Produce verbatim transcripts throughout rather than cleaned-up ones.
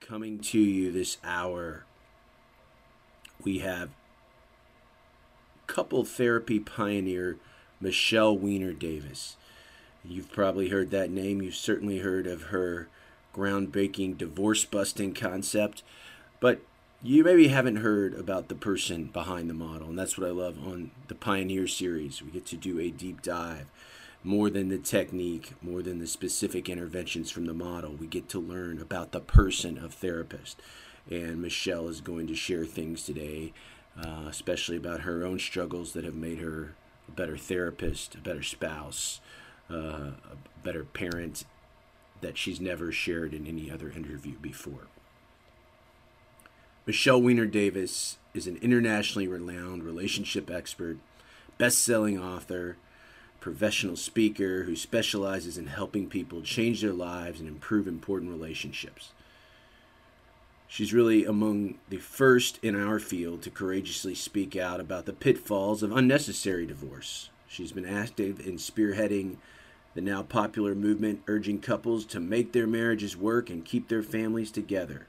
coming to you this hour. We have couple therapy pioneer Michele Weiner-Davis. You've probably heard that name. You've certainly heard of her groundbreaking divorce-busting concept, but you maybe haven't heard about the person behind the model, and that's what I love on the Pioneer series. We get to do a deep dive, more than the technique, more than the specific interventions from the model. We get to learn about the person of therapist, and Michele is going to share things today, uh, especially about her own struggles that have made her a better therapist, a better spouse, uh, a better parent, that she's never shared in any other interview before. Michele Weiner-Davis is an internationally renowned relationship expert, best-selling author, professional speaker who specializes in helping people change their lives and improve important relationships. She's really among the first in our field to courageously speak out about the pitfalls of unnecessary divorce. She's been active in spearheading the now popular movement urging couples to make their marriages work and keep their families together.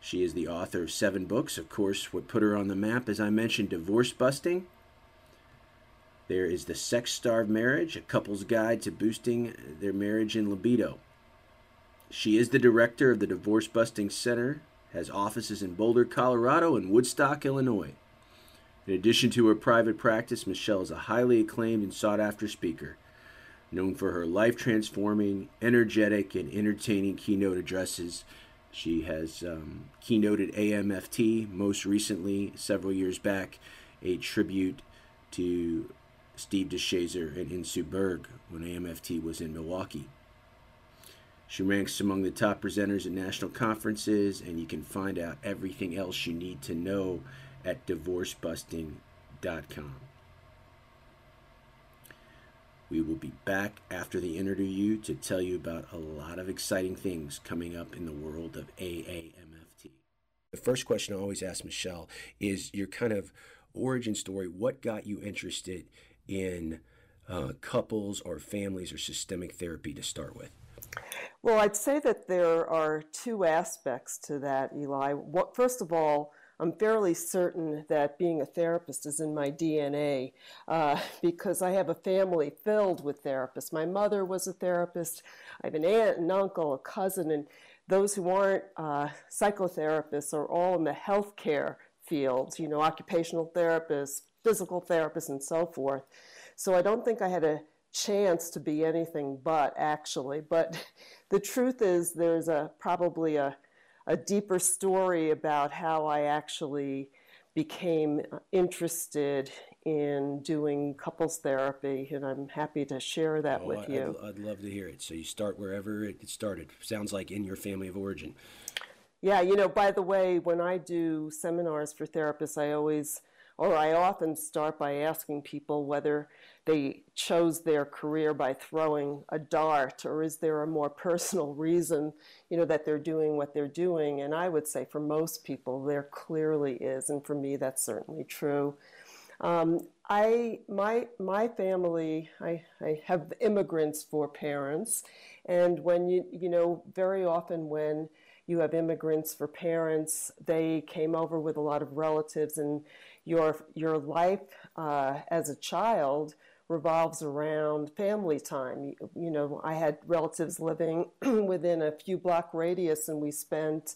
She is the author of seven books. Of course, what put her on the map, as I mentioned, Divorce Busting. There is The Sex Starved Marriage, a couple's guide to boosting their marriage and libido. She is the director of the Divorce Busting Center, has offices in Boulder, Colorado, and Woodstock, Illinois. In addition to her private practice, Michele is a highly acclaimed and sought-after speaker, known for her life-transforming, energetic, and entertaining keynote addresses. She has um, keynoted A M F T, most recently, several years back, a tribute to Steve DeShazer and Insoo Kim Berg when A M F T was in Milwaukee. She ranks among the top presenters at national conferences, and you can find out everything else you need to know at divorce busting dot com. We will be back after the interview to tell you about a lot of exciting things coming up in the world of A A M F T. The first question I always ask Michele is your kind of origin story. What got you interested in uh, couples or families or systemic therapy to start with? Well, I'd say that there are two aspects to that, Eli. What, first of all, I'm fairly certain that being a therapist is in my D N A uh, because I have a family filled with therapists. My mother was a therapist. I have an aunt, an uncle, a cousin, and those who aren't uh, psychotherapists are all in the healthcare fields, you know, occupational therapists, physical therapists, and so forth. So I don't think I had a chance to be anything but, actually. But the truth is there's a probably a, a deeper story about how I actually became interested in doing couples therapy, and I'm happy to share that oh, with I, you. I'd, I'd love to hear it. So you start wherever it started. Sounds like in your family of origin. Yeah, you know, by the way, when I do seminars for therapists, I always, or I often start by asking people whether they chose their career by throwing a dart, or is there a more personal reason, you know, that they're doing what they're doing? And I would say for most people, there clearly is, and for me, that's certainly true. Um, I, my, my family, I, I have immigrants for parents, and when you, you know, very often when you have immigrants for parents, they came over with a lot of relatives, and your your life uh, as a child revolves around family time. You, you know, I had relatives living within a few block radius, and we spent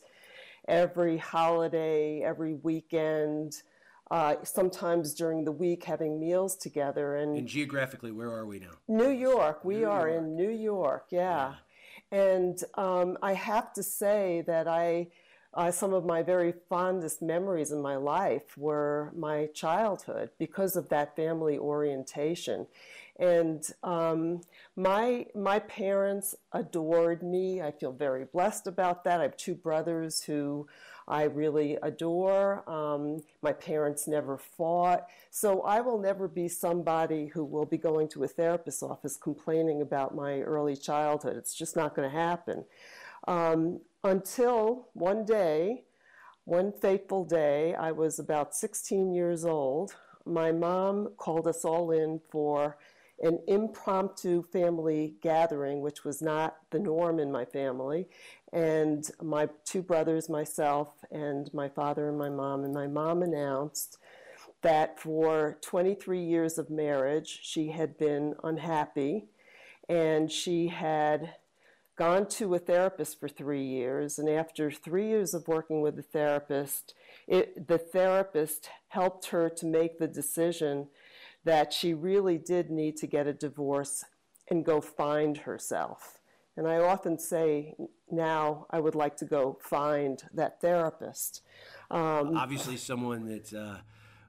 every holiday, every weekend, uh, sometimes during the week having meals together. And, and geographically, where are we now? New York. We New are York. in New York, yeah. yeah. And um, I have to say that I, uh, some of my very fondest memories in my life were my childhood because of that family orientation. And um, my, my parents adored me. I feel very blessed about that. I have two brothers who I really adore. Um, my parents never fought. So I will never be somebody who will be going to a therapist's office complaining about my early childhood. It's just not going to happen. Um, until one day, one fateful day, I was about sixteen years old. My mom called us all in for an impromptu family gathering, which was not the norm in my family, and my two brothers, myself, and my father and my mom, and my mom announced that for twenty-three years of marriage, she had been unhappy, and she had gone to a therapist for three years, and after three years of working with the therapist, it, the therapist helped her to make the decision that she really did need to get a divorce and go find herself. And I often say now I would like to go find that therapist. Um, Obviously someone that uh,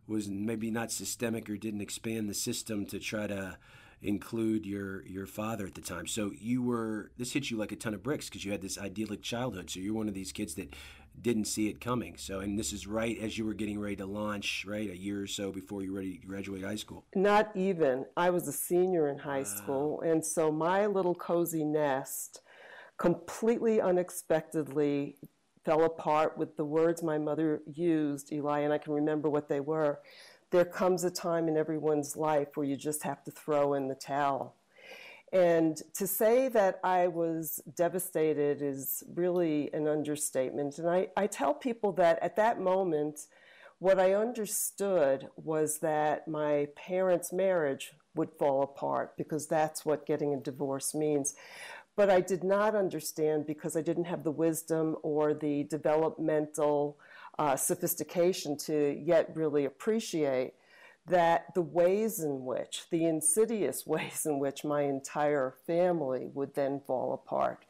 was maybe not systemic or didn't expand the system to try to include your, your father at the time. So you were, this hit you like a ton of bricks because you had this idyllic childhood. So you're one of these kids that didn't see it coming. So, and this is right as you were getting ready to launch, right? A year or so before you were ready to graduate high school. Not even. I was a senior in high wow. school. And so my little cozy nest completely unexpectedly fell apart with the words my mother used, Eli, and I can remember what they were. There comes a time in everyone's life where you just have to throw in the towel. And to say that I was devastated is really an understatement. And I, I tell people that at that moment, what I understood was that my parents' marriage would fall apart because that's what getting a divorce means. But I did not understand because I didn't have the wisdom or the developmental uh, sophistication to yet really appreciate that the ways in which, the insidious ways in which my entire family would then fall apart.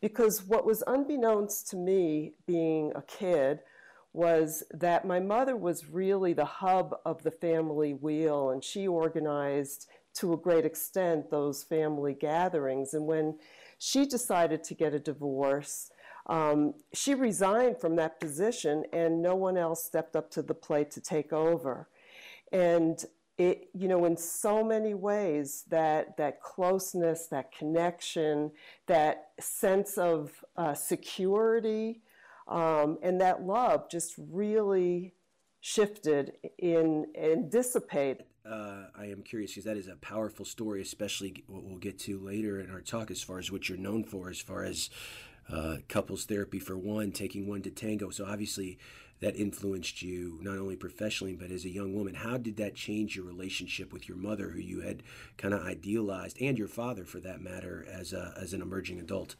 Because what was unbeknownst to me being a kid was that my mother was really the hub of the family wheel, and she organized to a great extent those family gatherings. And when she decided to get a divorce, um, she resigned from that position, and no one else stepped up to the plate to take over. And it, you know, in so many ways, that that closeness, that connection, that sense of uh, security, um, and that love just really shifted in and dissipated. Uh, I am curious because that is a powerful story, especially what we'll get to later in our talk as far as what you're known for, as far as uh, couples therapy for one, taking one to tango. So obviously that influenced you not only professionally, but as a young woman. How did that change your relationship with your mother, who you had kind of idealized, and your father for that matter, as a, as an emerging adult?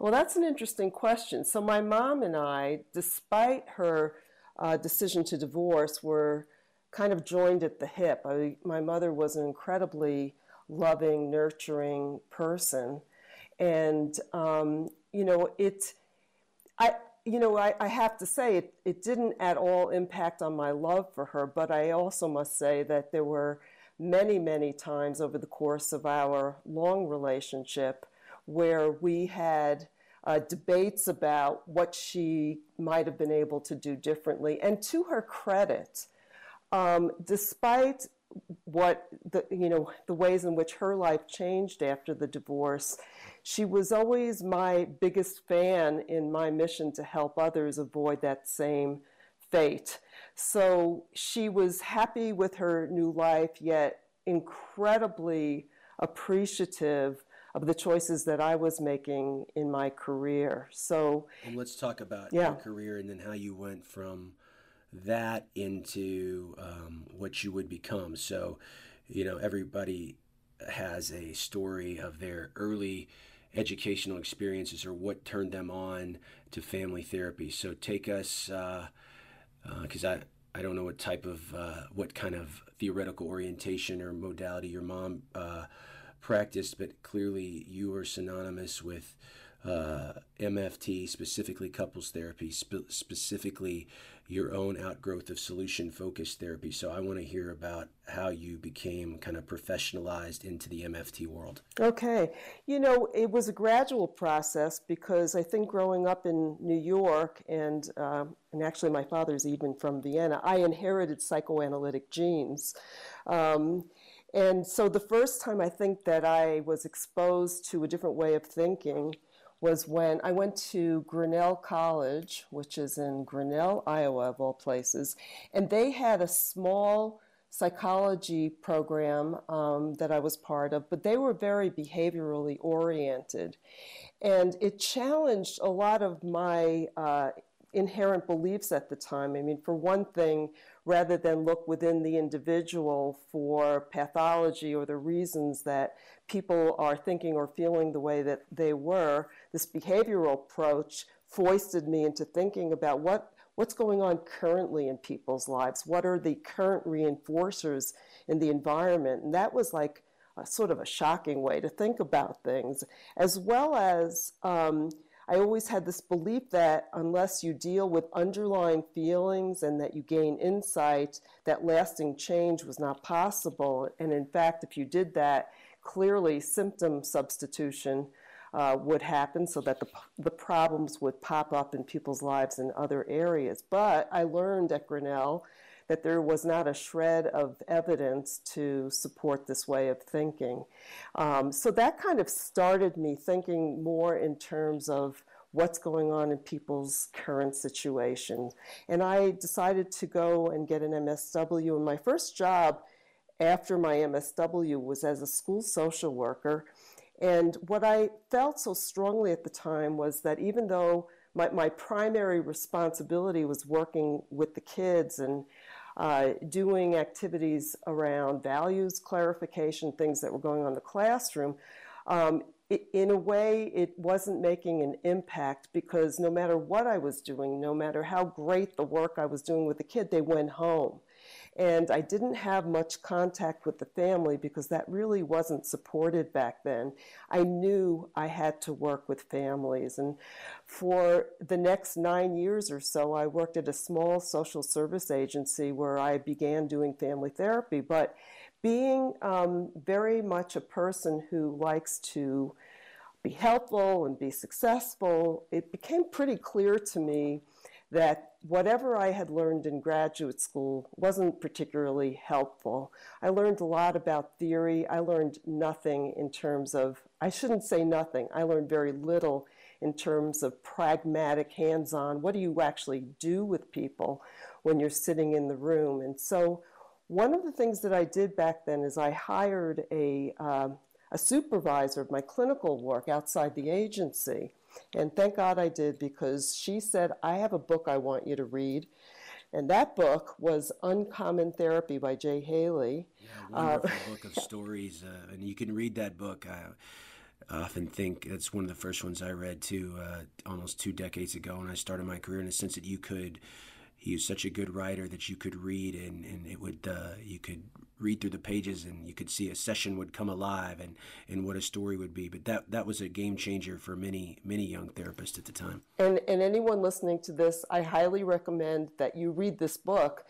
Well, that's an interesting question. So my mom and I, despite her uh, decision to divorce, were kind of joined at the hip. I, my mother was an incredibly loving, nurturing person. And, um, you know, it, I, you know, I, I have to say it, it didn't at all impact on my love for her, but I also must say that there were many, many times over the course of our long relationship where we had Uh, debates about what she might have been able to do differently. And to her credit, um, despite what the, you know, the ways in which her life changed after the divorce, she was always my biggest fan in my mission to help others avoid that same fate. So she was happy with her new life, yet incredibly appreciative of the choices that I was making in my career. So, and let's talk about yeah. your career and then how you went from that into um, what you would become. So, you know, everybody has a story of their early educational experiences or what turned them on to family therapy. So take us, because uh, uh, I, I don't know what type of, uh, what kind of theoretical orientation or modality your mom uh, practiced, but clearly you are synonymous with uh, M F T, specifically couples therapy, spe- specifically your own outgrowth of solution-focused therapy. So I want to hear about how you became kind of professionalized into the M F T world. Okay. You know, it was a gradual process because I think growing up in New York, and um, and actually my father's even from Vienna, I inherited psychoanalytic genes. Um, and so the first time I think that I was exposed to a different way of thinking was when I went to Grinnell College, which is in Grinnell, Iowa, of all places, and they had a small psychology program um, that I was part of, but they were very behaviorally oriented. And it challenged a lot of my uh, inherent beliefs at the time. I mean, for one thing, rather than look within the individual for pathology or the reasons that people are thinking or feeling the way that they were, this behavioral approach foisted me into thinking about what what's going on currently in people's lives, what are the current reinforcers in the environment. And that was like a, sort of a shocking way to think about things, as well as um, I always had this belief that unless you deal with underlying feelings and that you gain insight, that lasting change was not possible. And in fact, if you did that, clearly symptom substitution uh, would happen so that the, the problems would pop up in people's lives in other areas. But I learned at Grinnell that there was not a shred of evidence to support this way of thinking. Um, so that kind of started me thinking more in terms of what's going on in people's current situation. And I decided to go and get an M S W. And my first job after my M S W was as a school social worker. And what I felt so strongly at the time was that even though my, my primary responsibility was working with the kids and Uh, doing activities around values, clarification, things that were going on in the classroom, um, it, in a way it wasn't making an impact, because no matter what I was doing, no matter how great the work I was doing with the kid, they went home. And I didn't have much contact with the family because that really wasn't supported back then. I knew I had to work with families. And for the next nine years or so, I worked at a small social service agency where I began doing family therapy. But being um, very much a person who likes to be helpful and be successful, it became pretty clear to me that whatever I had learned in graduate school wasn't particularly helpful. I learned a lot about theory. I learned nothing in terms of, I shouldn't say nothing, I learned very little in terms of pragmatic, hands-on, what do you actually do with people when you're sitting in the room? And so one of the things that I did back then is I hired a, um, a supervisor of my clinical work outside the agency. And thank God I did, because she said, I have a book I want you to read. And that book was Uncommon Therapy by Jay Haley. Yeah, wonderful uh, book of stories. Uh, and you can read that book. I often think it's one of the first ones I read, too, uh, almost two decades ago when I started my career, in a sense that you could, he was such a good writer that you could read and, and it would, uh, you could read through the pages and you could see a session would come alive and, and what a story would be. But that, that was a game changer for many, many young therapists at the time. And, and anyone listening to this, I highly recommend that you read this book.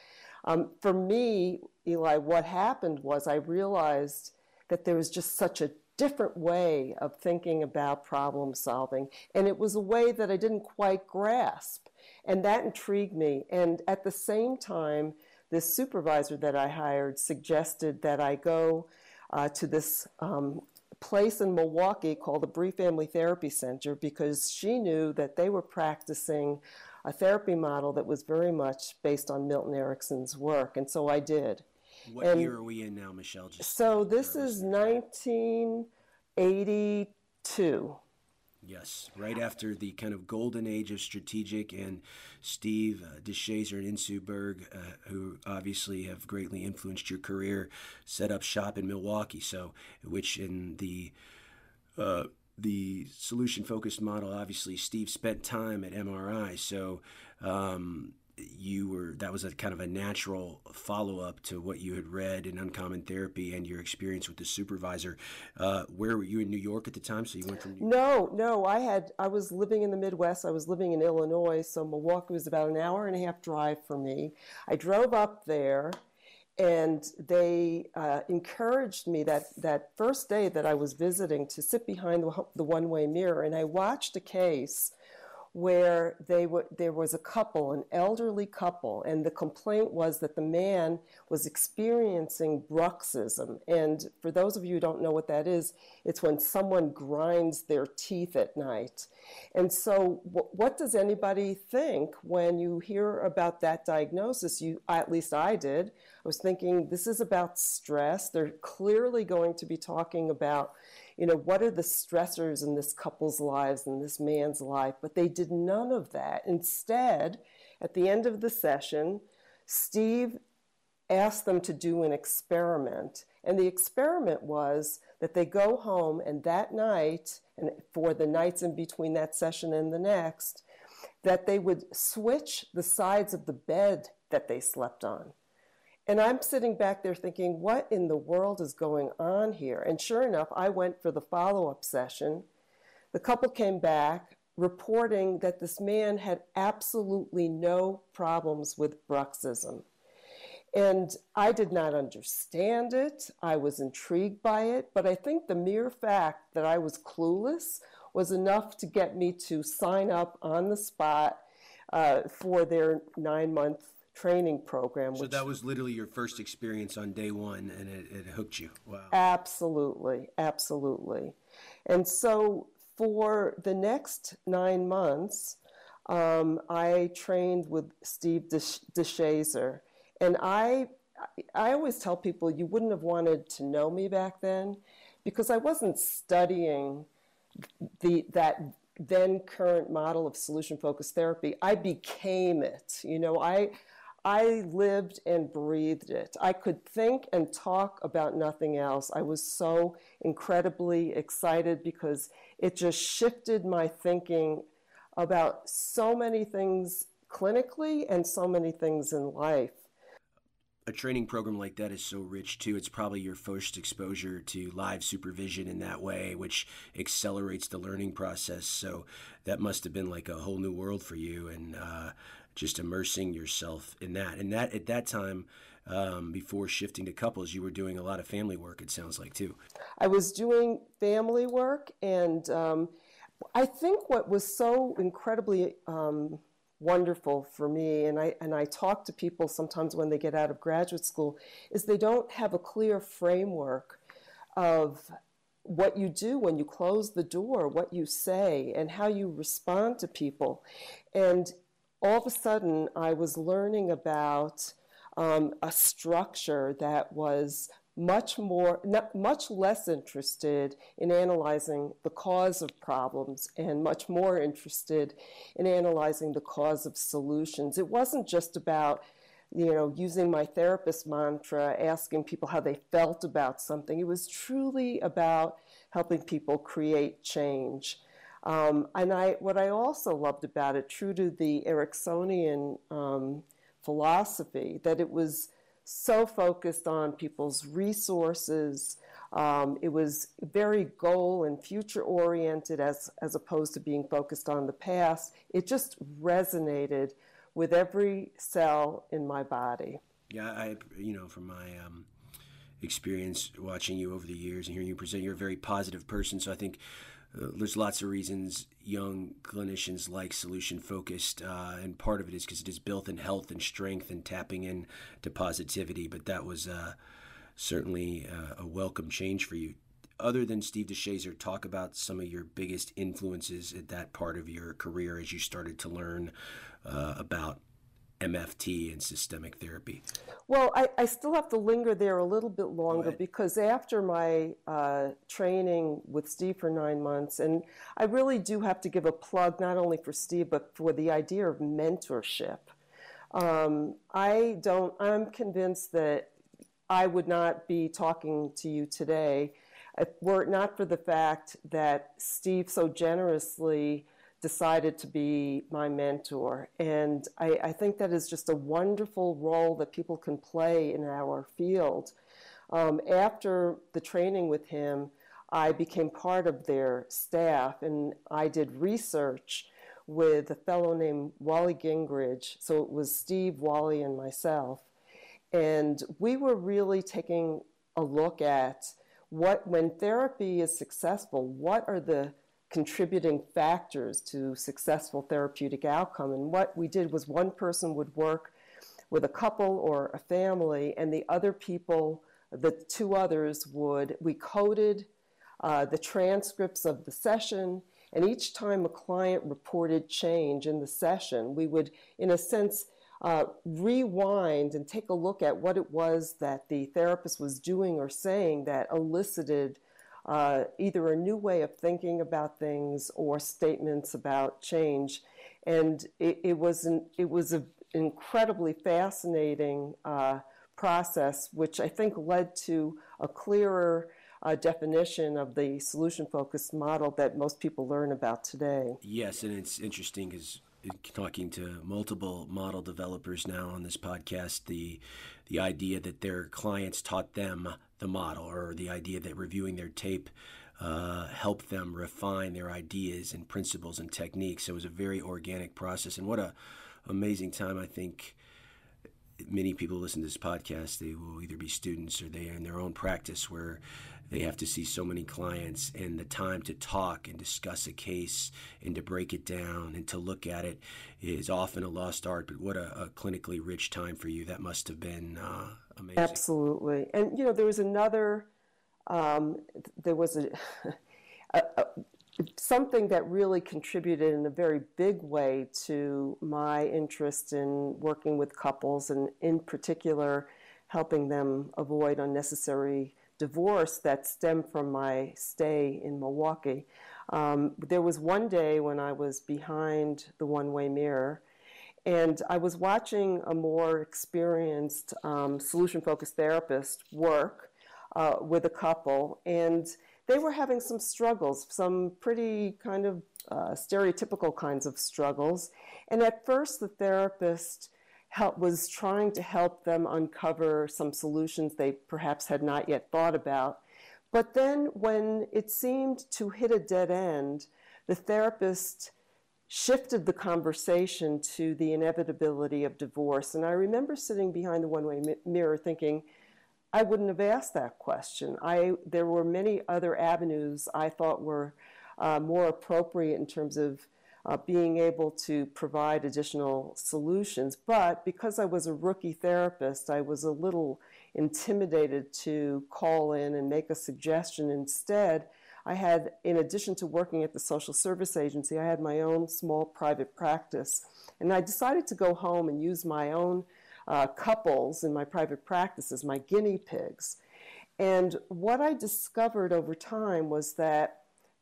Um, for me, Eli, what happened was I realized that there was just such a different way of thinking about problem solving. And it was a way that I didn't quite grasp. And that intrigued me. And at the same time, this supervisor that I hired suggested that I go uh, to this um, place in Milwaukee called the Brief Family Therapy Center, because she knew that they were practicing a therapy model that was very much based on Milton Erickson's work. And so I did. What and year are we in now, Michelle? Just so this is nineteen eighty-two. Yes, right after the kind of golden age of strategic, and Steve uh, DeShazer and Insoo Berg, uh, who obviously have greatly influenced your career, set up shop in Milwaukee. So, which in the uh, the solution-focused model, obviously, Steve spent time at M R I, so um, you were that was a kind of a natural follow-up to what you had read in Uncommon Therapy and your experience with the supervisor. Uh, where were you in New York at the time? So you went from New York? No, no, I had I was living in the Midwest. I was living in Illinois, so Milwaukee was about an hour and a half drive for me. I drove up there. And they uh, encouraged me that, that first day that I was visiting to sit behind the, the one-way mirror. And I watched a case where they were, there was a couple, an elderly couple, and the complaint was that the man was experiencing bruxism. And for those of you who don't know what that is, it's when someone grinds their teeth at night. And so w- what does anybody think when you hear about that diagnosis? You, at least I did. I was thinking, this is about stress. They're clearly going to be talking about, you know, what are the stressors in this couple's lives and this man's life? But they did none of that. Instead, at the end of the session, Steve asked them to do an experiment. And the experiment was that they go home, and that night, and for the nights in between that session and the next, that they would switch the sides of the bed that they slept on. And I'm sitting back there thinking, what in the world is going on here? And sure enough, I went for the follow-up session. The couple came back reporting that this man had absolutely no problems with bruxism. And I did not understand it. I was intrigued by it. But I think the mere fact that I was clueless was enough to get me to sign up on the spot uh, for their nine-month training program. Which, so that was literally your first experience on day one, and it, it hooked you. Wow. Absolutely. Absolutely. And so for the next nine months, um, I trained with Steve DeShazer. And I, I always tell people, you wouldn't have wanted to know me back then, because I wasn't studying the that then current model of solution-focused therapy. I became it. You know, I... I lived and breathed it. I could think and talk about nothing else. I was so incredibly excited because it just shifted my thinking about so many things clinically and so many things in life. A training program like that is so rich, too. It's probably your first exposure to live supervision in that way, which accelerates the learning process. So that must have been like a whole new world for you, and uh, just immersing yourself in that. And that at that time, um, before shifting to couples, you were doing a lot of family work, it sounds like, too. I was doing family work, and um, I think what was so incredibly um wonderful for me, and I and I talk to people sometimes when they get out of graduate school, is they don't have a clear framework of what you do when you close the door, what you say, and how you respond to people. And all of a sudden, I was learning about um, a structure that was much more, not, much less interested in analyzing the cause of problems and much more interested in analyzing the cause of solutions. It wasn't just about, you know, using my therapist mantra, asking people how they felt about something. It was truly about helping people create change. Um, and I, what I also loved about it, true to the Ericksonian um, philosophy, that it was so focused on people's resources. Um, it was very goal and future oriented as, as opposed to being focused on the past. It just resonated with every cell in my body. Yeah, I, you know, from my um, experience watching you over the years and hearing you present, you're a very positive person. So I think Uh, there's lots of reasons young clinicians like solution-focused, uh, and part of it is because it is built in health and strength and tapping in to positivity, but that was uh, certainly uh, a welcome change for you. Other than Steve DeShazer, talk about some of your biggest influences at that part of your career as you started to learn uh, about M F T and systemic therapy. Well, I, I still have to linger there a little bit longer because after my uh, training with Steve for nine months, and I really do have to give a plug not only for Steve, but for the idea of mentorship. Um, I don't, I'm convinced that I would not be talking to you today If, were it not for the fact that Steve so generously decided to be my mentor. And I, I think that is just a wonderful role that people can play in our field. Um, after the training with him, I became part of their staff, and I did research with a fellow named Wally Gingrich. So it was Steve, Wally, and myself. And we were really taking a look at what, when therapy is successful, what are the contributing factors to successful therapeutic outcome. And what we did was one person would work with a couple or a family, and the other people, the two others would, we coded uh, the transcripts of the session, and each time a client reported change in the session, we would, in a sense, Uh, rewind and take a look at what it was that the therapist was doing or saying that elicited uh, either a new way of thinking about things or statements about change. And it, it was an it was an incredibly fascinating uh, process, which I think led to a clearer Uh, definition of the solution-focused model that most people learn about today. Yes, and it's interesting because talking to multiple model developers now on this podcast, the the idea that their clients taught them the model, or the idea that reviewing their tape uh, helped them refine their ideas and principles and techniques. So it was a very organic process, and what a amazing time. I think many people listen to this podcast, they will either be students or they are in their own practice where they have to see so many clients, and the time to talk and discuss a case and to break it down and to look at it is often a lost art. But what a, a clinically rich time for you. That must have been uh, amazing. Absolutely. And, you know, there was another, um, there was a, a, a something that really contributed in a very big way to my interest in working with couples, and in particular helping them avoid unnecessary divorce, that stemmed from my stay in Milwaukee. Um, there was one day when I was behind the one-way mirror, and I was watching a more experienced um, solution-focused therapist work uh, with a couple, and they were having some struggles, some pretty kind of uh, stereotypical kinds of struggles. And at first, the therapist help, was trying to help them uncover some solutions they perhaps had not yet thought about. But then when it seemed to hit a dead end, the therapist shifted the conversation to the inevitability of divorce. And I remember sitting behind the one-way mi- mirror thinking, I wouldn't have asked that question. I there were many other avenues I thought were uh, more appropriate in terms of uh, being able to provide additional solutions. But because I was a rookie therapist, I was a little intimidated to call in and make a suggestion. Instead, I had, in addition to working at the social service agency, I had my own small private practice. And I decided to go home and use my own Uh, couples in my private practices, my guinea pigs. And what I discovered over time was that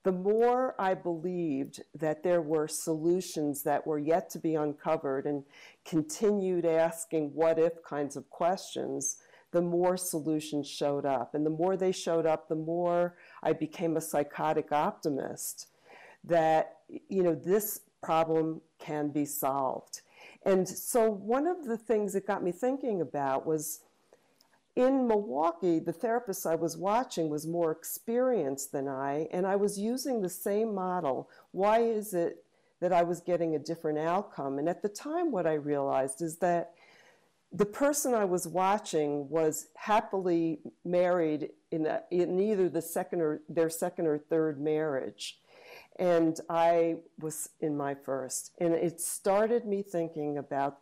the more I believed that there were solutions that were yet to be uncovered and continued asking what if kinds of questions, the more solutions showed up. And the more they showed up, the more I became a psychotic optimist that, you know, this problem can be solved. And so one of the things that got me thinking about was, in Milwaukee, the therapist I was watching was more experienced than I, and I was using the same model. Why is it that I was getting a different outcome? And at the time, what I realized is that the person I was watching was happily married in, a, in either the second or their second or third marriage. And I was in my first. And it started me thinking about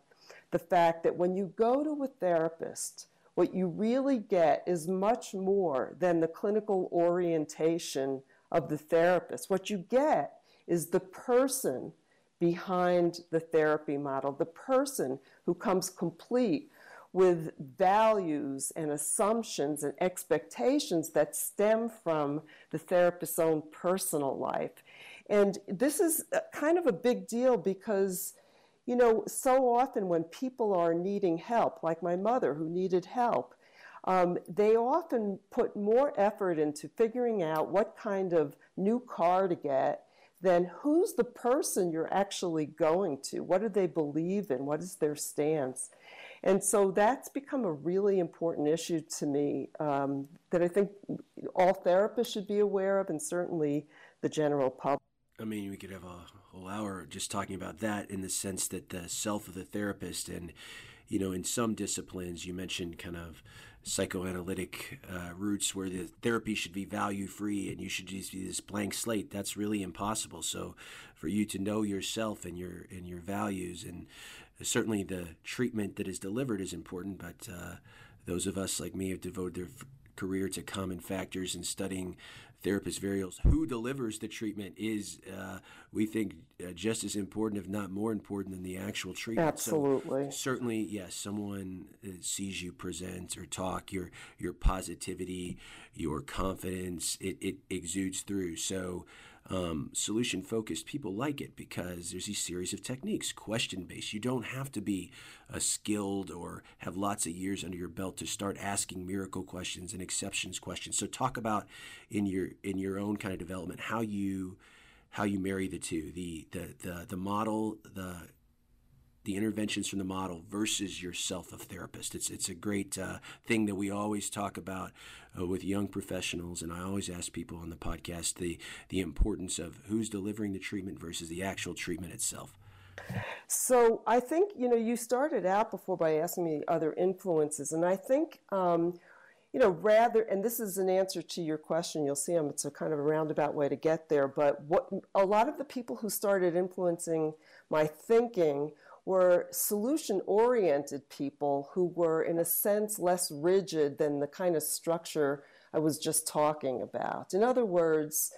the fact that when you go to a therapist, what you really get is much more than the clinical orientation of the therapist. What you get is the person behind the therapy model, the person who comes complete with values and assumptions and expectations that stem from the therapist's own personal life. And this is kind of a big deal because, you know, so often when people are needing help, like my mother who needed help, um, they often put more effort into figuring out what kind of new car to get than who's the person you're actually going to. What do they believe in? What is their stance? And so that's become a really important issue to me um, that I think all therapists should be aware of, and certainly the general public. I mean, we could have a whole hour just talking about that, in the sense that the self of the therapist, and, you know, in some disciplines, you mentioned kind of psychoanalytic uh, roots where the therapy should be value-free and you should just be this blank slate. That's really impossible. So for you to know yourself and your and your values, and certainly the treatment that is delivered is important, but uh, those of us like me have devoted their f- career to common factors and studying therapist variables. Who delivers the treatment is, uh, we think, uh, just as important, if not more important, than the actual treatment. Absolutely. So certainly, yes, someone sees you present or talk, your your positivity, your confidence, it, it exudes through. So um, solution-focused people like it because there's these series of techniques, question-based. You don't have to be a skilled or have lots of years under your belt to start asking miracle questions and exceptions questions. So talk about in your in your own kind of development, how you how you marry the two, the the the, the model, the the interventions from the model versus yourself of therapist. It's it's a great uh, thing that we always talk about uh, with young professionals, and I always ask people on the podcast the the importance of who's delivering the treatment versus the actual treatment itself. So I think, you know, you started out before by asking me other influences, and I think um, you know, rather, and this is an answer to your question, you'll see them, it's a kind of a roundabout way to get there, but what a lot of the people who started influencing my thinking were solution-oriented people who were, in a sense, less rigid than the kind of structure I was just talking about. In other words,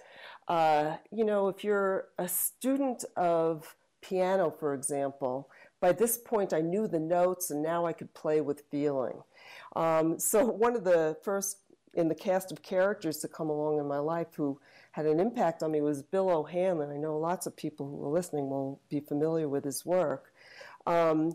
uh, you know, if you're a student of piano, for example, by this point I knew the notes and now I could play with feeling. Um, so one of the first in the cast of characters to come along in my life who had an impact on me was Bill O'Hanlon. I know lots of people who are listening will be familiar with his work. Um,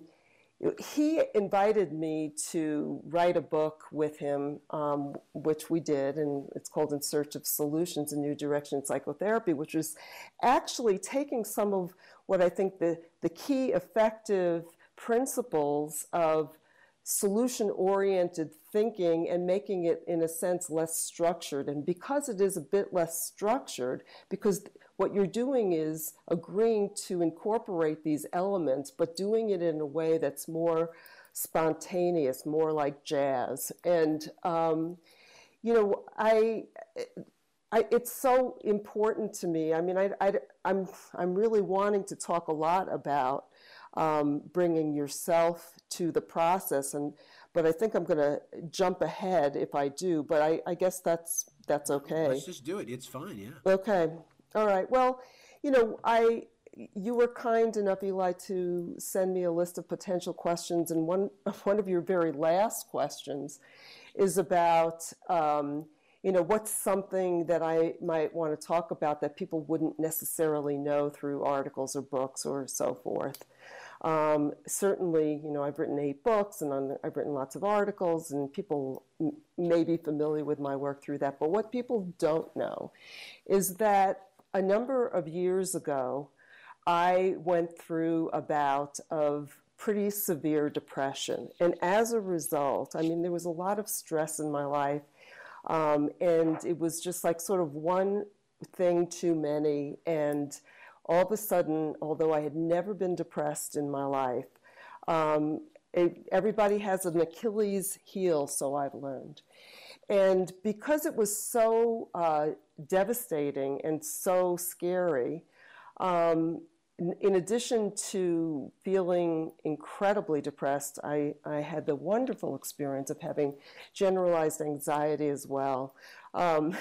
he invited me to write a book with him, um, which we did, and it's called In Search of Solutions, A New Direction in Psychotherapy, which was actually taking some of what I think the, the key effective principles of solution-oriented thinking and making it, in a sense, less structured. And because it is a bit less structured, because what you're doing is agreeing to incorporate these elements, but doing it in a way that's more spontaneous, more like jazz. And, um, you know, I... I, it's so important to me. I mean, I, I, I'm I'm really wanting to talk a lot about um, bringing yourself to the process, and but I think I'm going to jump ahead if I do. But I, I guess that's that's okay. Let's just do it. It's fine. Yeah. Okay. All right. Well, you know, I you were kind enough, Eli, to send me a list of potential questions, and one one of your very last questions is about. Um, You know, what's something that I might want to talk about that people wouldn't necessarily know through articles or books or so forth? Um, certainly, you know, I've written eight books and I'm, I've written lots of articles, and people m- may be familiar with my work through that. But what people don't know is that a number of years ago, I went through a bout of pretty severe depression. And as a result, I mean, there was a lot of stress in my life. Um, and it was just like sort of one thing too many. And all of a sudden, although I had never been depressed in my life, um, it, everybody has an Achilles heel, so I've learned. And because it was so uh, devastating and so scary, um, in, in addition to feeling incredibly depressed, I, I had the wonderful experience of having generalized anxiety as well, um,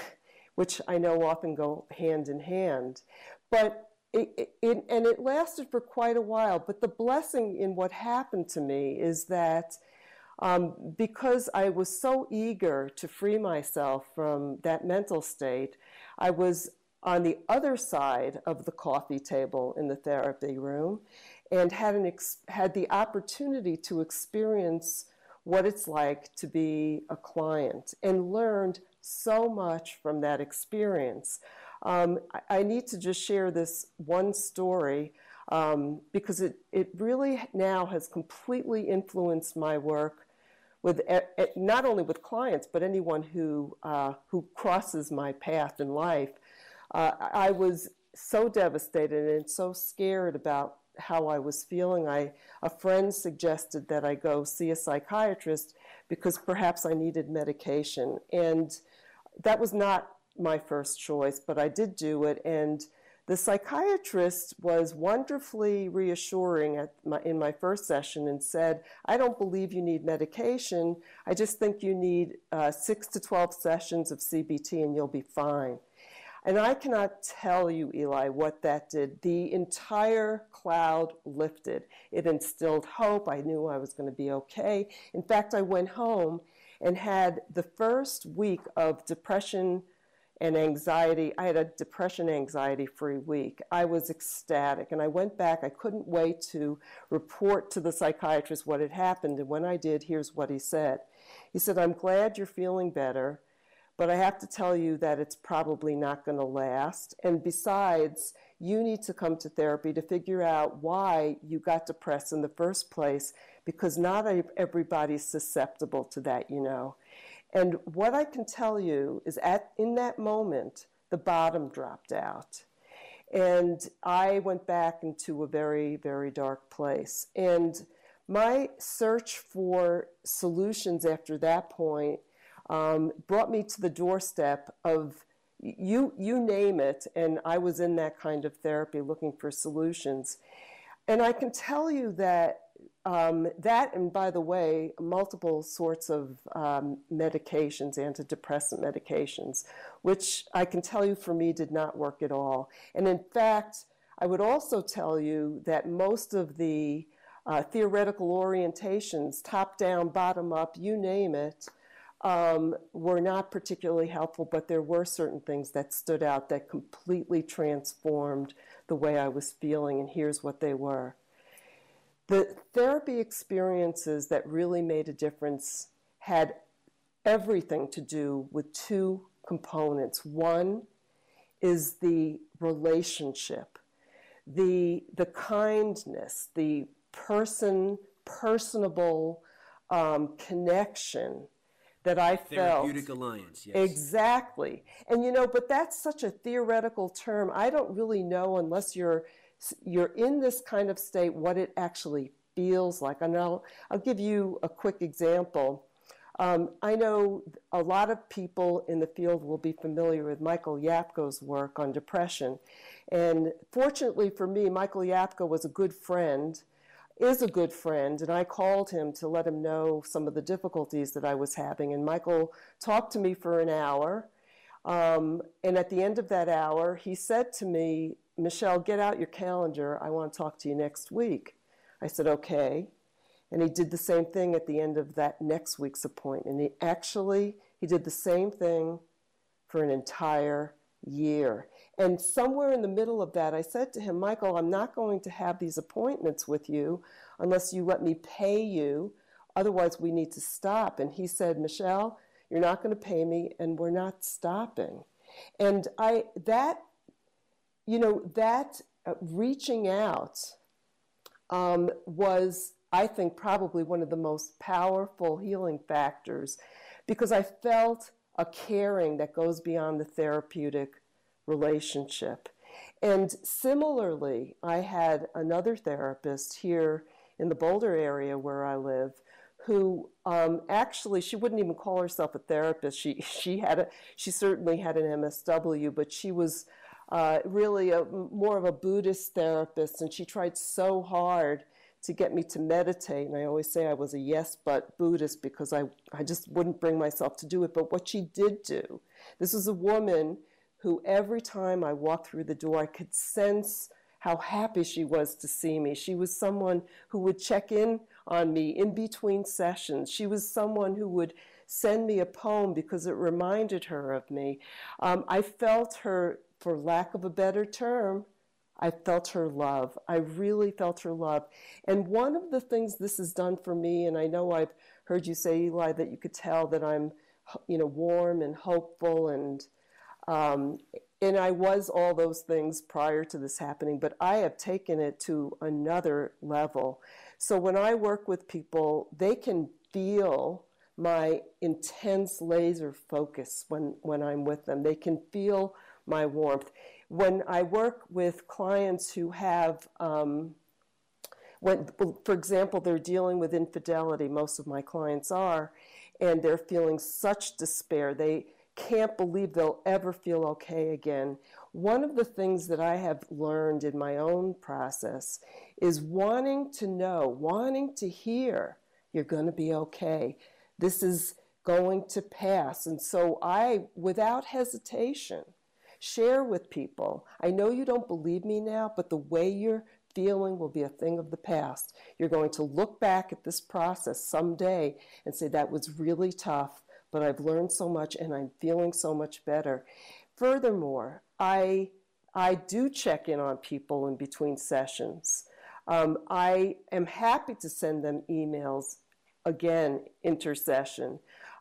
which I know often go hand in hand. But it, it, it and it lasted for quite a while. But the blessing in what happened to me is that um, because I was so eager to free myself from that mental state, I was on the other side of the coffee table in the therapy room, and had an ex- had the opportunity to experience what it's like to be a client, and learned so much from that experience. Um, I, I need to just share this one story um, because it, it really now has completely influenced my work with at, at not only with clients, but anyone who, uh, who crosses my path in life. Uh, I was so devastated and so scared about how I was feeling. I, a friend suggested that I go see a psychiatrist because perhaps I needed medication. And that was not my first choice, but I did do it. And the psychiatrist was wonderfully reassuring at my, in my first session and said, I don't believe you need medication. I just think you need uh, six to twelve sessions of C B T and you'll be fine. And I cannot tell you, Eli, what that did. The entire cloud lifted. It instilled hope. I knew I was going to be okay. In fact, I went home and had the first week of depression and anxiety. I had a depression anxiety-free week. I was ecstatic. And I went back. I couldn't wait to report to the psychiatrist what had happened. And when I did, here's what he said. He said, I'm glad you're feeling better, but I have to tell you that it's probably not going to last. And besides, you need to come to therapy to figure out why you got depressed in the first place, because not everybody's susceptible to that, you know. And what I can tell you is at in that moment, the bottom dropped out. And I went back into a very, very dark place. And my search for solutions after that point Um, brought me to the doorstep of, you, you name it, and I was in that kind of therapy looking for solutions. And I can tell you that, um, that and by the way, multiple sorts of um, medications, antidepressant medications, which I can tell you for me did not work at all. And in fact, I would also tell you that most of the uh, theoretical orientations, top-down, bottom-up, you name it, Um, were not particularly helpful, but there were certain things that stood out that completely transformed the way I was feeling, and here's what they were. The therapy experiences that really made a difference had everything to do with two components. One is the relationship, the, the kindness, the person, personable um, connection that I felt. Therapeutic alliance, yes. Exactly. And you know, but that's such a theoretical term. I don't really know, unless you're you're in this kind of state, what it actually feels like. And I'll, I'll give you a quick example. Um, I know a lot of people in the field will be familiar with Michael Yapko's work on depression. And fortunately for me, Michael Yapko was a good friend is a good friend, and I called him to let him know some of the difficulties that I was having. And Michael talked to me for an hour, um, and at the end of that hour, he said to me, Michelle, get out your calendar. I want to talk to you next week. I said, okay. And he did the same thing at the end of that next week's appointment. And he actually, he did the same thing for an entire year. And somewhere in the middle of that, I said to him, Michael, I'm not going to have these appointments with you unless you let me pay you. Otherwise, we need to stop. And he said, Michelle, you're not going to pay me, and we're not stopping. And I, that, you know, that reaching out um, was, I think, probably one of the most powerful healing factors, because I felt a caring that goes beyond the therapeutic relationship. And similarly, I had another therapist here in the Boulder area where I live who um, actually, she wouldn't even call herself a therapist. She, she, had a, she certainly had an M S W, but she was uh, really a, more of a Buddhist therapist, and she tried so hard to get me to meditate. And I always say I was a yes but Buddhist because I, I just wouldn't bring myself to do it. But what she did do, this is a woman who every time I walked through the door, I could sense how happy she was to see me. She was someone who would check in on me in between sessions. She was someone who would send me a poem because it reminded her of me. Um, I felt her, for lack of a better term, I felt her love. I really felt her love. And one of the things this has done for me, and I know I've heard you say, Eli, that you could tell that I'm, you know, warm and hopeful, and um, and I was all those things prior to this happening, but I have taken it to another level. So when I work with people, they can feel my intense laser focus when, when I'm with them. They can feel my warmth. When I work with clients who have, um, when, for example, they're dealing with infidelity, most of my clients are, and they're feeling such despair. They can't believe they'll ever feel okay again. One of the things that I have learned in my own process is wanting to know, wanting to hear, you're going to be okay. This is going to pass. And so I, without hesitation, share with people, I know you don't believe me now, but the way you're feeling will be a thing of the past. You're going to look back at this process someday and say, that was really tough, but I've learned so much and I'm feeling so much better. Furthermore, I, I do check in on people in between sessions. Um, I am happy to send them emails, again, intercession.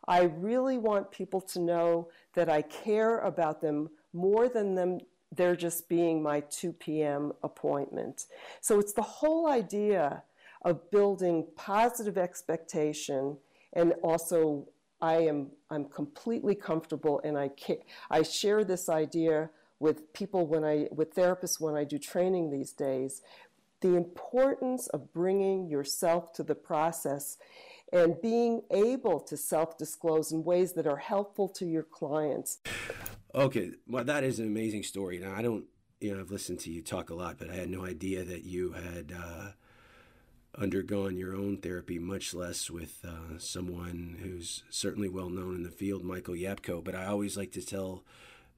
I really want people to know that I care about them more than them, they're just being my two p m appointment. So it's the whole idea of building positive expectation, and also I am I'm completely comfortable, and I care, I share this idea with people when I with therapists when I do training these days, the importance of bringing yourself to the process and being able to self-disclose in ways that are helpful to your clients. Okay, well, that is an amazing story. Now, I don't, you know, I've listened to you talk a lot, but I had no idea that you had uh, undergone your own therapy, much less with uh, someone who's certainly well-known in the field, Michael Yapko. But I always like to tell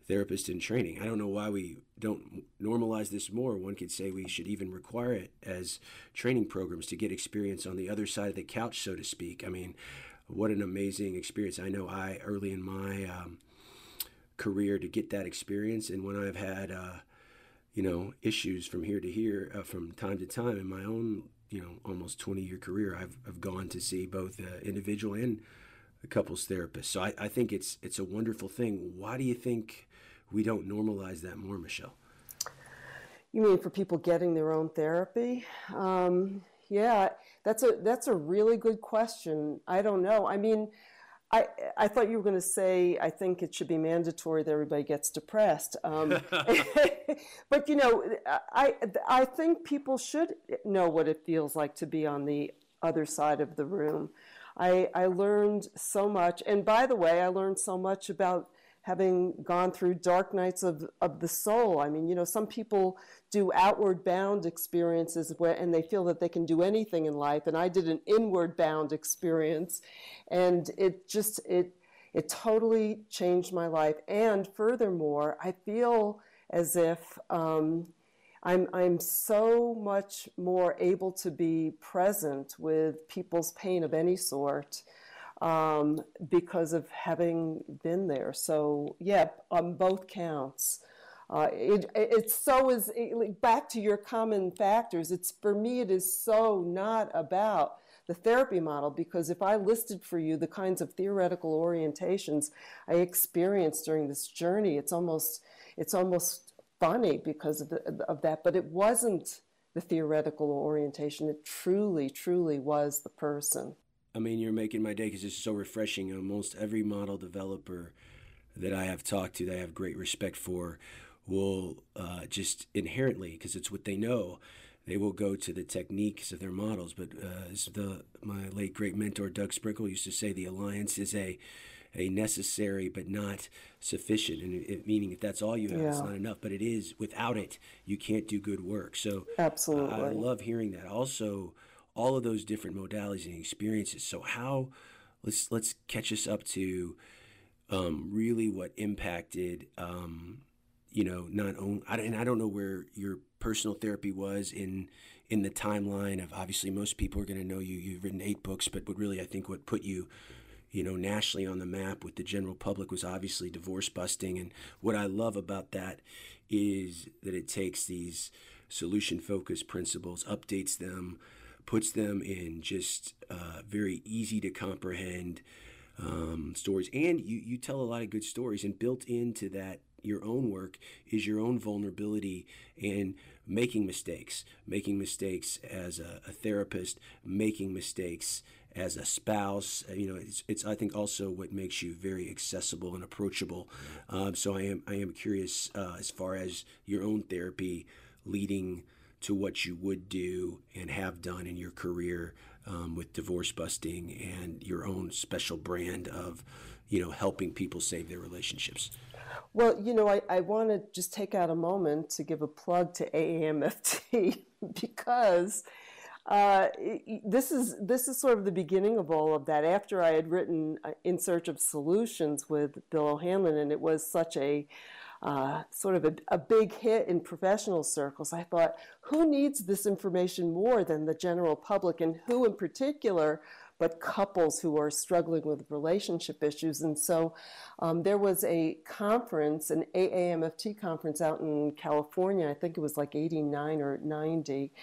therapists in training, I don't know why we don't normalize this more. One could say we should even require it as training programs to get experience on the other side of the couch, so to speak. I mean, what an amazing experience. I know I, early in my um, career, to get that experience, and when I've had, uh, you know, issues from here to here, uh, from time to time in my own, you know, almost twenty-year career, I've, I've gone to see both uh, individual and couples therapists. So I, I think it's it's a wonderful thing. Why do you think we don't normalize that more, Michele? You mean for people getting their own therapy? Um, yeah, that's a that's a really good question. I don't know. I mean, I I thought you were going to say I think it should be mandatory that everybody gets depressed. Um, but you know, I I think people should know what it feels like to be on the other side of the room. I, I learned so much, and by the way, I learned so much about having gone through dark nights of, of the soul. I mean, you know, some people do outward bound experiences where, and they feel that they can do anything in life, and I did an inward bound experience, and it just, it, it totally changed my life. And furthermore, I feel as if um, I'm, I'm so much more able to be present with people's pain of any sort um, because of having been there. So, yeah, on both counts. Uh, it, it's so is, it, back to your common factors, it's for me it is so not about the therapy model, because if I listed for you the kinds of theoretical orientations I experienced during this journey, it's almost, it's almost, funny because of, the, of that, but it wasn't the theoretical orientation. It truly, truly was the person. I mean, you're making my day because this is so refreshing. Almost every model developer that I have talked to, that I have great respect for, will uh, just inherently, because it's what they know, they will go to the techniques of their models. But uh, as the my late great mentor Doug Sprinkle used to say, the alliance is a a necessary but not sufficient, and it, it, meaning if that's all you have, yeah. It's not enough, but it is, without it, you can't do good work. So absolutely. Uh, I love hearing that. Also, all of those different modalities and experiences. So how, let's let's catch us up to um, really what impacted, um, you know, not only, and I don't know where your personal therapy was in in the timeline of, obviously most people are going to know you, you've written eight books, but what really I think what put you you know, nationally on the map with the general public was obviously divorce busting. And what I love about that is that it takes these solution-focused principles, updates them, puts them in just uh, very easy to comprehend um, stories. And you, you tell a lot of good stories, and built into that, your own work is your own vulnerability and making mistakes, making mistakes as a, a therapist, making mistakes as a spouse. You know, it's, it's, I think, also what makes you very accessible and approachable. Um, so I am, I am curious uh, as far as your own therapy leading to what you would do and have done in your career um, with divorce busting and your own special brand of, you know, helping people save their relationships. Well, you know, I, I want to just take out a moment to give a plug to A A M F T because uh, it, this is this is sort of the beginning of all of that. After I had written uh, In Search of Solutions with Bill O'Hanlon, and it was such a Uh, sort of a, a big hit in professional circles, I thought, who needs this information more than the general public, and who in particular but couples who are struggling with relationship issues? And so um, there was a conference, an A A M F T conference out in California. I think it was like eighty-nine or ninety.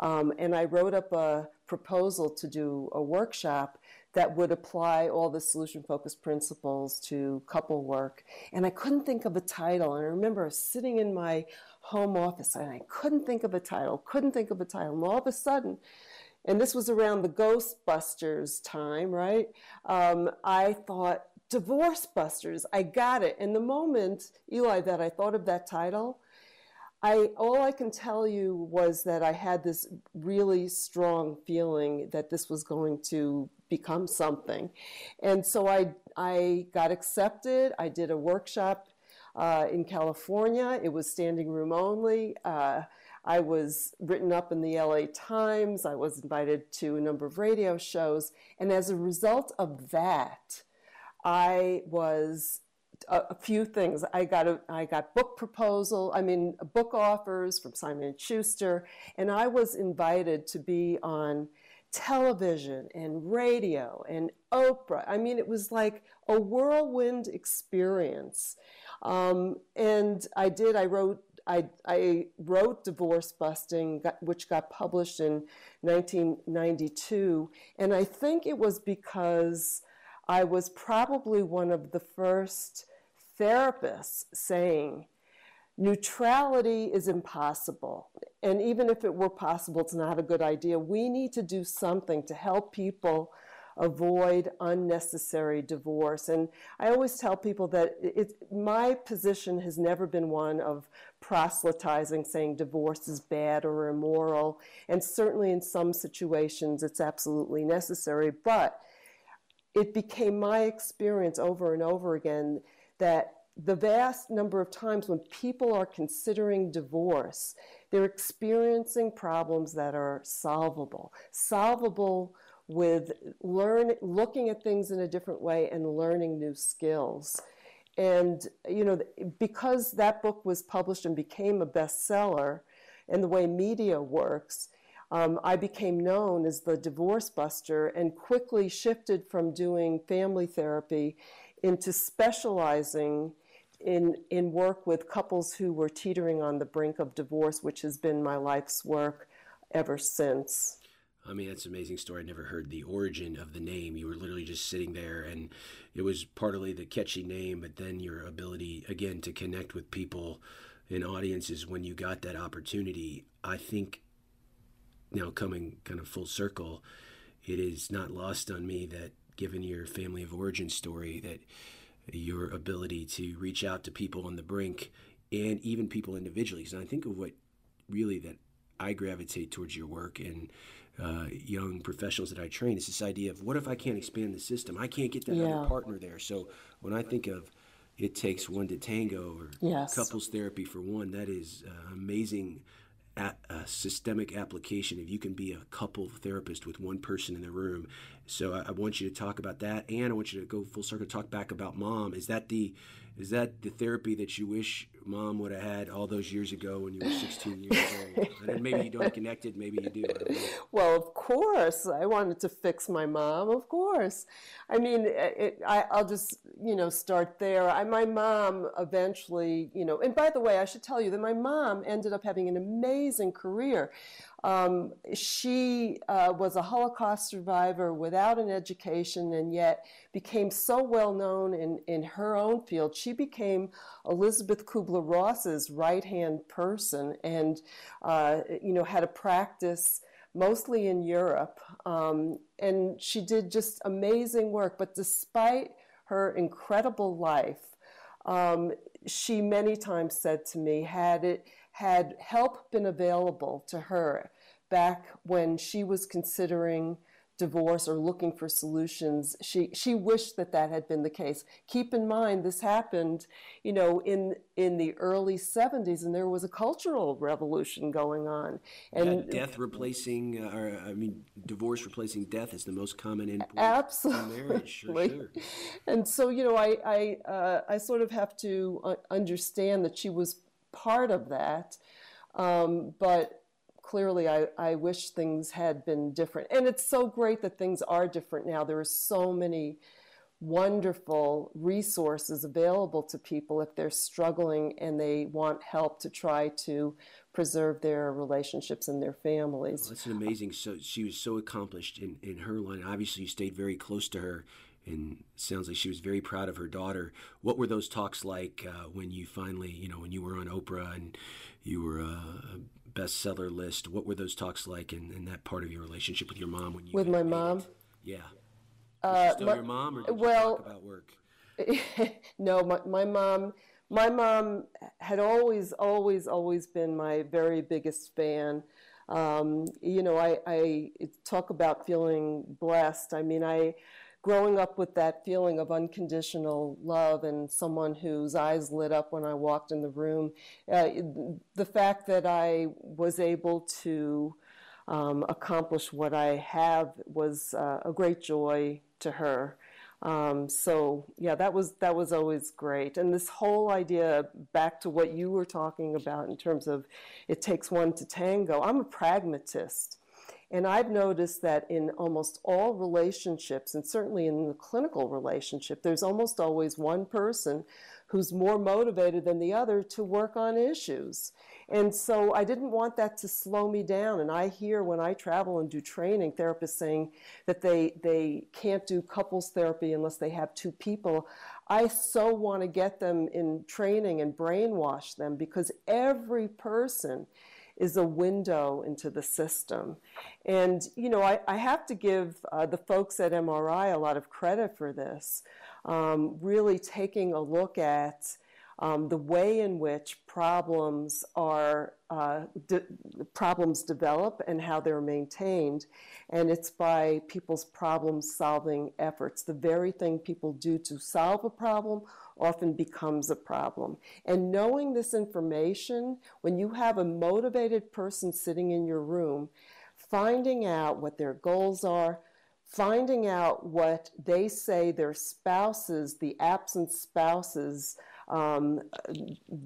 Um, and I wrote up a proposal to do a workshop that would apply all the solution-focused principles to couple work. And I couldn't think of a title. And I remember sitting in my home office, and I couldn't think of a title, couldn't think of a title. And all of a sudden, and this was around the Ghostbusters time, right? Um, I thought, Divorce Busters, I got it. And the moment, Eli, that I thought of that title, I, all I can tell you was that I had this really strong feeling that this was going to become something. And so I, I got accepted. I did a workshop uh, in California. It was standing room only. Uh, I was written up in the L A Times. I was invited to a number of radio shows. And as a result of that, I was a few things. I got a, I got book proposal, I mean, book offers from Simon and Schuster, and I was invited to be on television and radio and Oprah. I mean, it was like a whirlwind experience. Um, and I did, I wrote, I, I wrote Divorce Busting, which got published in nineteen ninety-two. And I think it was because I was probably one of the first therapists saying neutrality is impossible, and even if it were possible, it's not a good idea. We need to do something to help people avoid unnecessary divorce. And I always tell people that it, my position has never been one of proselytizing, saying divorce is bad or immoral, and certainly in some situations it's absolutely necessary, but it became my experience over and over again that the vast number of times when people are considering divorce, they're experiencing problems that are solvable, solvable with learn, looking at things in a different way and learning new skills. And, you know, because that book was published and became a bestseller, and the way media works, Um, I became known as the Divorce Buster, and quickly shifted from doing family therapy into specializing in in work with couples who were teetering on the brink of divorce, which has been my life's work ever since. I mean, that's an amazing story. I never heard the origin of the name. You were literally just sitting there, and it was partly the catchy name, but then your ability, again, to connect with people and audiences when you got that opportunity. I think now coming kind of full circle, it is not lost on me that given your family of origin story, that your ability to reach out to people on the brink and even people individually. So I think of what really that I gravitate towards your work and uh, young professionals that I train is this idea of what if I can't expand the system? I can't get that yeah. other partner there. So when I think of It Takes One to Tango or yes. couples therapy for one, that is uh, amazing A, a systemic application if you can be a couple therapist with one person in the room. So I, I want you to talk about that, and I want you to go full circle, talk back about mom. Is that the is that the therapy that you wish mom would have had all those years ago when you were sixteen years old? And maybe you don't connect it, maybe you do. I don't know. Well, of course, I wanted to fix my mom, of course. I mean, it, I, I'll just you know, start there. I, my mom eventually, you know, and by the way, I should tell you that my mom ended up having an amazing career. Um, she uh, was a Holocaust survivor without an education, and yet became so well known in, in her own field. She became Elizabeth Kubler-Ross's right-hand person, and, uh, you know, had a practice mostly in Europe. Um, and she did just amazing work. But despite her incredible life, um, she many times said to me, had it had help been available to her back when she was considering divorce or looking for solutions, she, she wished that that had been the case. Keep in mind, this happened, you know, in in the early seventies, and there was a cultural revolution going on. And yeah, death replacing, or I mean, divorce replacing death is the most common endpoint. Absolutely. In marriage, sure, sure. And so, you know, I I, uh, I sort of have to understand that she was part of that, um, but clearly, I, I wish things had been different. And it's so great that things are different now. There are so many wonderful resources available to people if they're struggling and they want help to try to preserve their relationships and their families. Well, that's an amazing. So she was so accomplished in, in her line. Obviously, you stayed very close to her, and sounds like she was very proud of her daughter. What were those talks like uh, when you finally, you know, when you were on Oprah and you were uh, bestseller list? What were those talks like in, in that part of your relationship with your mom? When you with my mom? It? Yeah. Uh, was she still my, your mom, or did well, you talk about work? No, my, my mom, my mom had always, always, always been my very biggest fan. Um, you know, I, I talk about feeling blessed. I mean, I, growing up with that feeling of unconditional love and someone whose eyes lit up when I walked in the room, uh, the fact that I was able to um, accomplish what I have was uh, a great joy to her. Um, so yeah, that was that was always great. And this whole idea, back to what you were talking about in terms of it takes one to tango, I'm a pragmatist. And I've noticed that in almost all relationships, and certainly in the clinical relationship, there's almost always one person who's more motivated than the other to work on issues. And so I didn't want that to slow me down. And I hear when I travel and do training, therapists saying that they, they can't do couples therapy unless they have two people. I so want to get them in training and brainwash them, because every person is a window into the system. And, you know, I, I have to give uh, the folks at M R I a lot of credit for this, um, really taking a look at um, the way in which problems are, uh, de- problems develop and how they're maintained. And it's by people's problem-solving efforts. The very thing people do to solve a problem often becomes a problem. And knowing this information, when you have a motivated person sitting in your room, finding out what their goals are, finding out what they say their spouses, the absent spouses, um,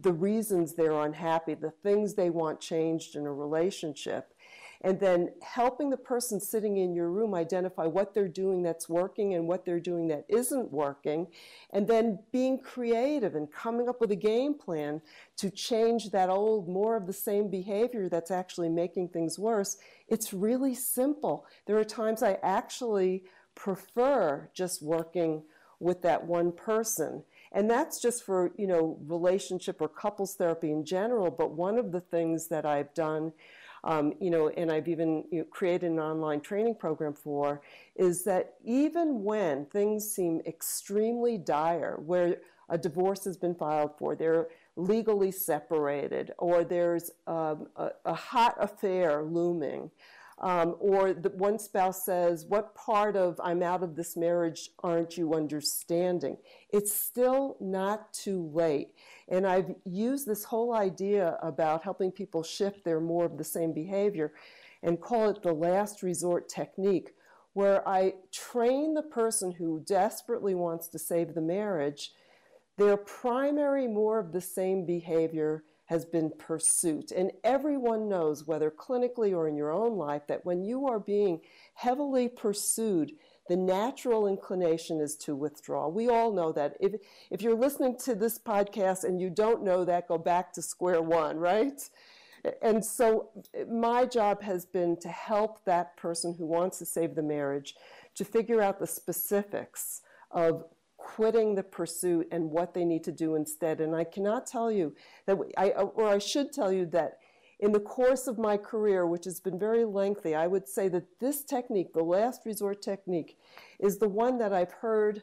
the reasons they're unhappy, the things they want changed in a relationship, and then helping the person sitting in your room identify what they're doing that's working and what they're doing that isn't working, and then being creative and coming up with a game plan to change that old, more of the same behavior that's actually making things worse. It's really simple. There are times I actually prefer just working with that one person. And that's just for, you know, relationship or couples therapy in general. But one of the things that I've done, Um, you know, and I've even you know, created an online training program for, is that even when things seem extremely dire, where a divorce has been filed for, they're legally separated, or there's um, a, a hot affair looming, um, or the one spouse says, what part of I'm out of this marriage aren't you understanding? It's still not too late. And I've used this whole idea about helping people shift their more of the same behavior and call it the last resort technique, where I train the person who desperately wants to save the marriage, their primary more of the same behavior has been pursuit. And everyone knows, whether clinically or in your own life, that when you are being heavily pursued, the natural inclination is to withdraw. We all know that. If, if you're listening to this podcast and you don't know that, go back to square one, right? And so my job has been to help that person who wants to save the marriage to figure out the specifics of quitting the pursuit and what they need to do instead. And I cannot tell you that, I, or I should tell you that in the course of my career, which has been very lengthy, I would say that this technique, the last resort technique, is the one that I've heard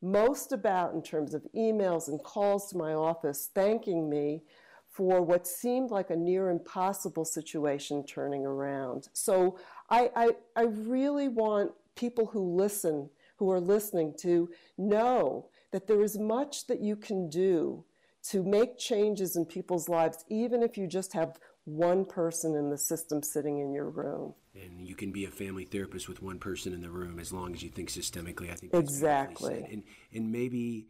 most about in terms of emails and calls to my office thanking me for what seemed like a near impossible situation turning around. So I, I, I really want people who listen, who are listening, to know that there is much that you can do to make changes in people's lives, even if you just have one person in the system sitting in your room. And you can be a family therapist with one person in the room as long as you think systemically. I think that's exactly said. And and maybe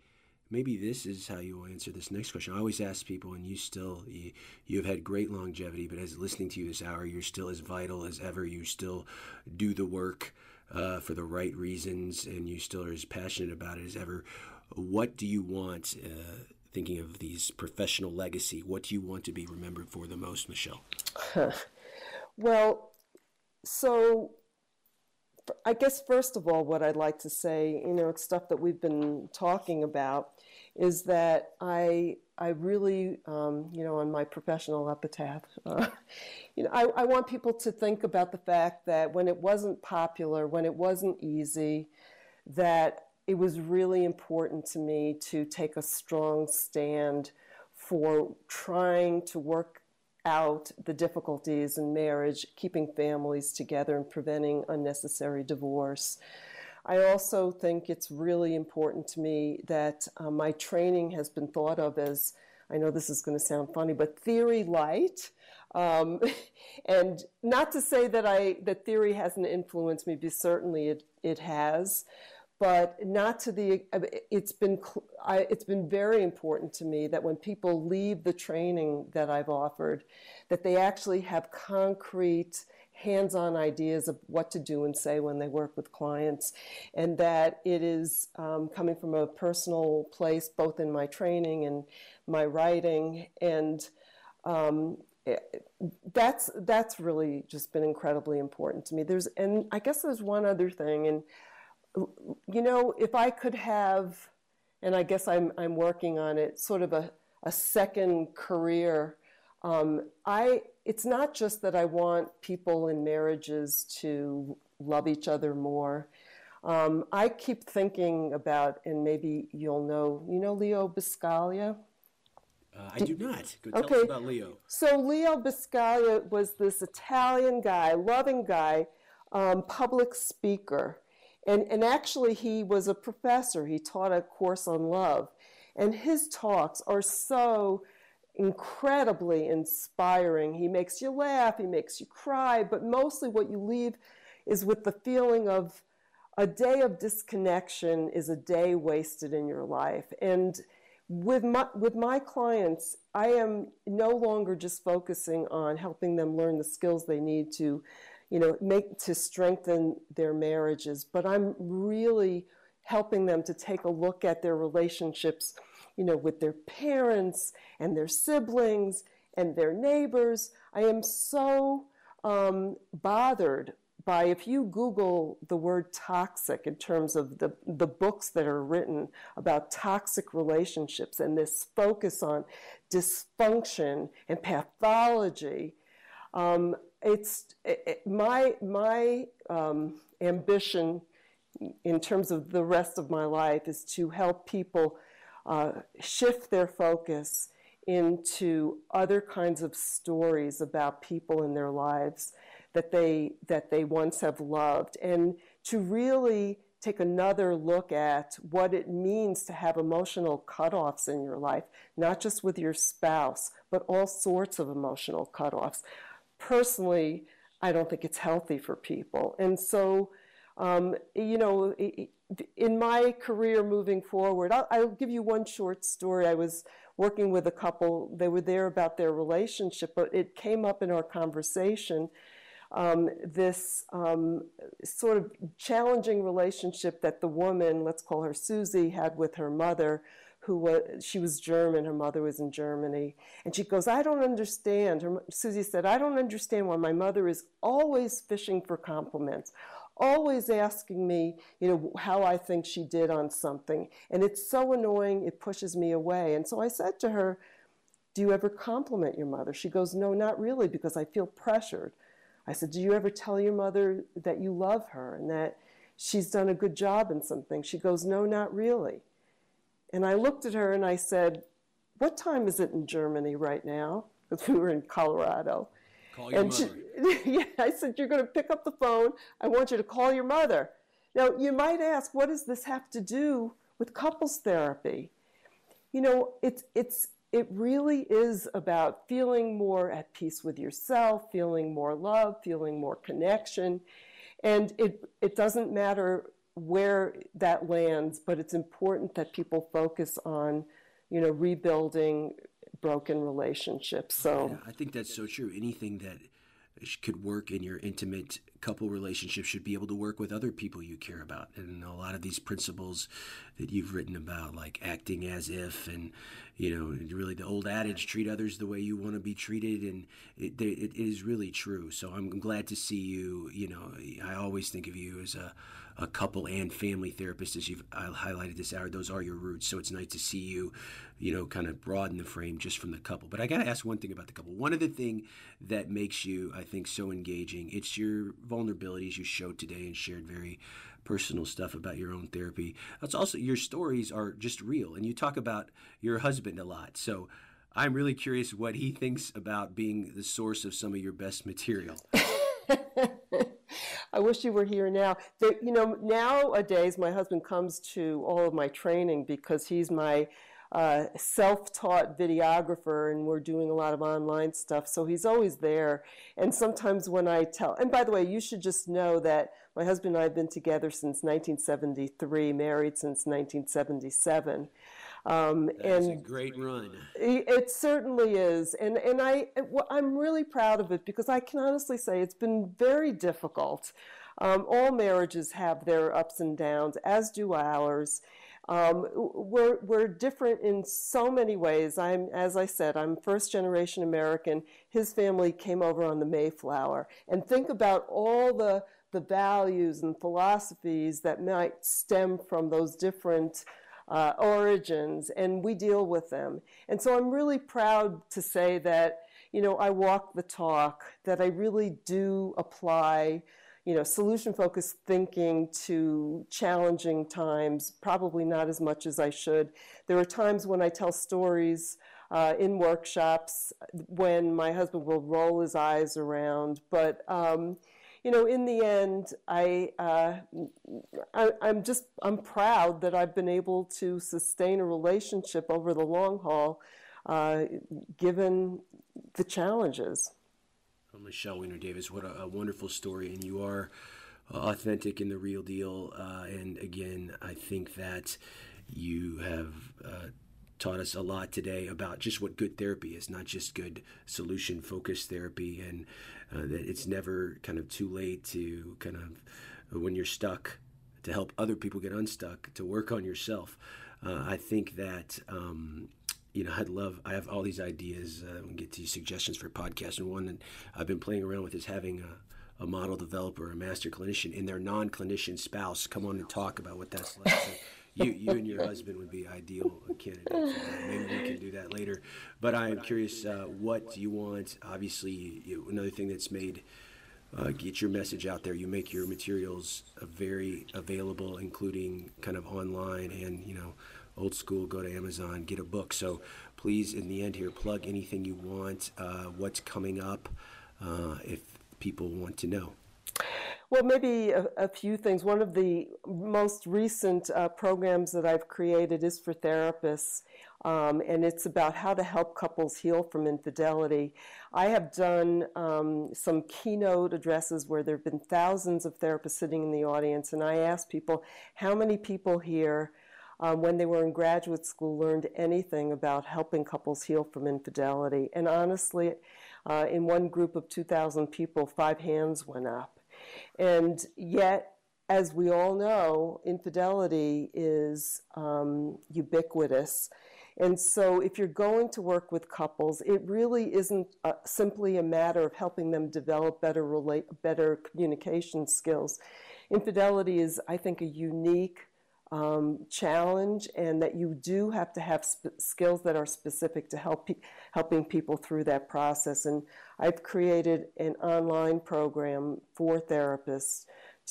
maybe this is how you will answer this next question. I always ask people, and you still you, you have had great longevity, but as listening to you this hour, you're still as vital as ever. You still do the work uh, for the right reasons, and you still are as passionate about it as ever. What do you want? Uh, thinking of these professional legacy, what do you want to be remembered for the most, Michele? Huh. Well, so I guess first of all, what I'd like to say, you know, it's stuff that we've been talking about, is that I I really, um, you know, on my professional epitaph, uh, you know, I, I want people to think about the fact that when it wasn't popular, when it wasn't easy, that it was really important to me to take a strong stand for trying to work out the difficulties in marriage, keeping families together, and preventing unnecessary divorce. I also think it's really important to me that uh, my training has been thought of as, I know this is going to sound funny, but theory light. Um, and not to say that I that theory hasn't influenced me, but certainly it, it has. But not to the, it's been, I, it's been very important to me that when people leave the training that I've offered, that they actually have concrete, hands-on ideas of what to do and say when they work with clients, and that it is um, coming from a personal place, both in my training and my writing, and um, it, that's that's really just been incredibly important to me. There's, and I guess there's one other thing, and you know, if I could have, and I guess I'm I'm working on it, sort of a, a second career, um, I it's not just that I want people in marriages to love each other more. Um, I keep thinking about, and maybe you'll know, you know Leo Biscalia? Uh, I do not. Go tell okay. us about Leo. So Leo Biscalia was this Italian guy, loving guy, um, public speaker. And, and actually, he was a professor. He taught a course on love. And his talks are so incredibly inspiring. He makes you laugh. He makes you cry. But mostly what you leave is with the feeling of a day of disconnection is a day wasted in your life. And with my, with my clients, I am no longer just focusing on helping them learn the skills they need to you know, make to strengthen their marriages, but I'm really helping them to take a look at their relationships, you know, with their parents and their siblings and their neighbors. I am so um, bothered by, if you Google the word toxic in terms of the, the books that are written about toxic relationships and this focus on dysfunction and pathology, um, It's it, my my um, ambition in terms of the rest of my life is to help people uh, shift their focus into other kinds of stories about people in their lives that they that they once have loved, and to really take another look at what it means to have emotional cutoffs in your life, not just with your spouse, but all sorts of emotional cutoffs. Personally, I don't think it's healthy for people. And so, um, you know, in my career moving forward, I'll, I'll give you one short story. I was working with a couple. They were there about their relationship, but it came up in our conversation um, this um, sort of challenging relationship that the woman, let's call her Susie, had with her mother, who was, she was German, her mother was in Germany. And she goes, I don't understand. Her, Susie said, I don't understand why my mother is always fishing for compliments, always asking me, you know, how I think she did on something. And it's so annoying, it pushes me away. And so I said to her, do you ever compliment your mother? She goes, no, not really, because I feel pressured. I said, do you ever tell your mother that you love her and that she's done a good job in something? She goes, no, not really. And I looked at her and I said, what time is it in Germany right now? Because we were in Colorado. Call your and mother. She, yeah, I said, you're going to pick up the phone. I want you to call your mother. Now, you might ask, what does this have to do with couples therapy? You know, it's it's it really is about feeling more at peace with yourself, feeling more love, feeling more connection. And it it doesn't matter where that lands, but it's important that people focus on, you know, rebuilding broken relationships. So yeah, I think that's so true. Anything that could work in your intimate couple relationship should be able to work with other people you care about. And a lot of these principles that you've written about, like acting as if, and, you know, really the old adage, treat others the way you want to be treated. And it, it is really true. So I'm glad to see you. You know, I always think of you as a, a couple and family therapist, as you've highlighted this hour. Those are your roots. So it's nice to see you, you know, kind of broaden the frame just from the couple. But I got to ask one thing about the couple. One of the thing that makes you, I think, so engaging, it's your vulnerabilities you showed today and shared very personal stuff about your own therapy. It's also your stories are just real. And you talk about your husband a lot. So I'm really curious what he thinks about being the source of some of your best material. I wish you were here now. They, you know, nowadays my husband comes to all of my training because he's my uh, self-taught videographer, and we're doing a lot of online stuff. So he's always there. And sometimes when I tell, and by the way, you should just know that my husband and I have been together since nineteen seventy-three, married since nineteen seventy-seven. Um, That's a great run. It, it certainly is. And, and I, well, I'm really proud of it because I can honestly say it's been very difficult. Um, all marriages have their ups and downs, as do ours. Um, we're, we're different in so many ways. I'm, as I said, I'm first generation American. His family came over on the Mayflower. And think about all the, the values and philosophies that might stem from those different Uh, origins, and we deal with them. And so I'm really proud to say that, you know, I walk the talk, that I really do apply, you know, solution-focused thinking to challenging times, probably not as much as I should. There are times when I tell stories uh, in workshops when my husband will roll his eyes around, but um, you know, in the end, I, uh, I, I'm just, I'm proud that I've been able to sustain a relationship over the long haul, uh, given the challenges. Well, Michele Weiner-Davis, what a, a wonderful story. And you are authentic in the real deal. Uh, and again, I think that you have uh, taught us a lot today about just what good therapy is, not just good solution-focused therapy, and uh, that it's never kind of too late to kind of, when you're stuck, to help other people get unstuck, to work on yourself. Uh, I think that, um, you know, I'd love, I have all these ideas, uh, we can get to you suggestions for podcasts, and one that I've been playing around with is having a a model developer, a master clinician, and their non-clinician spouse come on and talk about what that's like. So you, you and your husband would be ideal candidates. Maybe we can do that later. But I am curious, uh, what do you want? Obviously, you, another thing that's made, uh, get your message out there. You make your materials very available, including kind of online and, you know, old school, go to Amazon, get a book. So please, in the end here, plug anything you want, uh, what's coming up, uh, if people want to know? Well, maybe a, a few things. One of the most recent uh, programs that I've created is for therapists, um, and it's about how to help couples heal from infidelity. I have done um, some keynote addresses where there have been thousands of therapists sitting in the audience, and I asked people, how many people here, um, when they were in graduate school, learned anything about helping couples heal from infidelity? And honestly, Uh, in one group of two thousand people, five hands went up. And yet, as we all know, infidelity is um, ubiquitous. And so if you're going to work with couples, it really isn't uh, simply a matter of helping them develop better relate, better communication skills. Infidelity is, I think, a unique um, challenge, and that you do have to have sp- skills that are specific to help pe- helping people through that process. And I've created an online program for therapists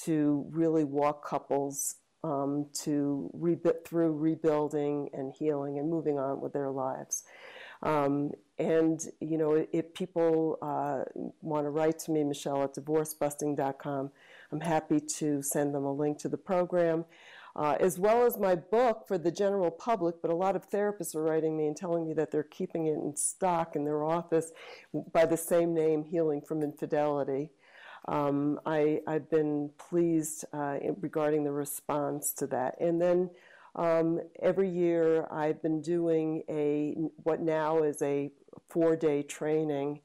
to really walk couples um, to re- through rebuilding and healing and moving on with their lives. Um, and, you know, if people uh, want to write to me, Michele at divorce busting dot com, I'm happy to send them a link to the program, uh, as well as my book for the general public. But a lot of therapists are writing me and telling me that they're keeping it in stock in their office by the same name, Healing from Infidelity. Um, I, I've been pleased uh, in, regarding the response to that. And then um, every year I've been doing a what now is a four-day training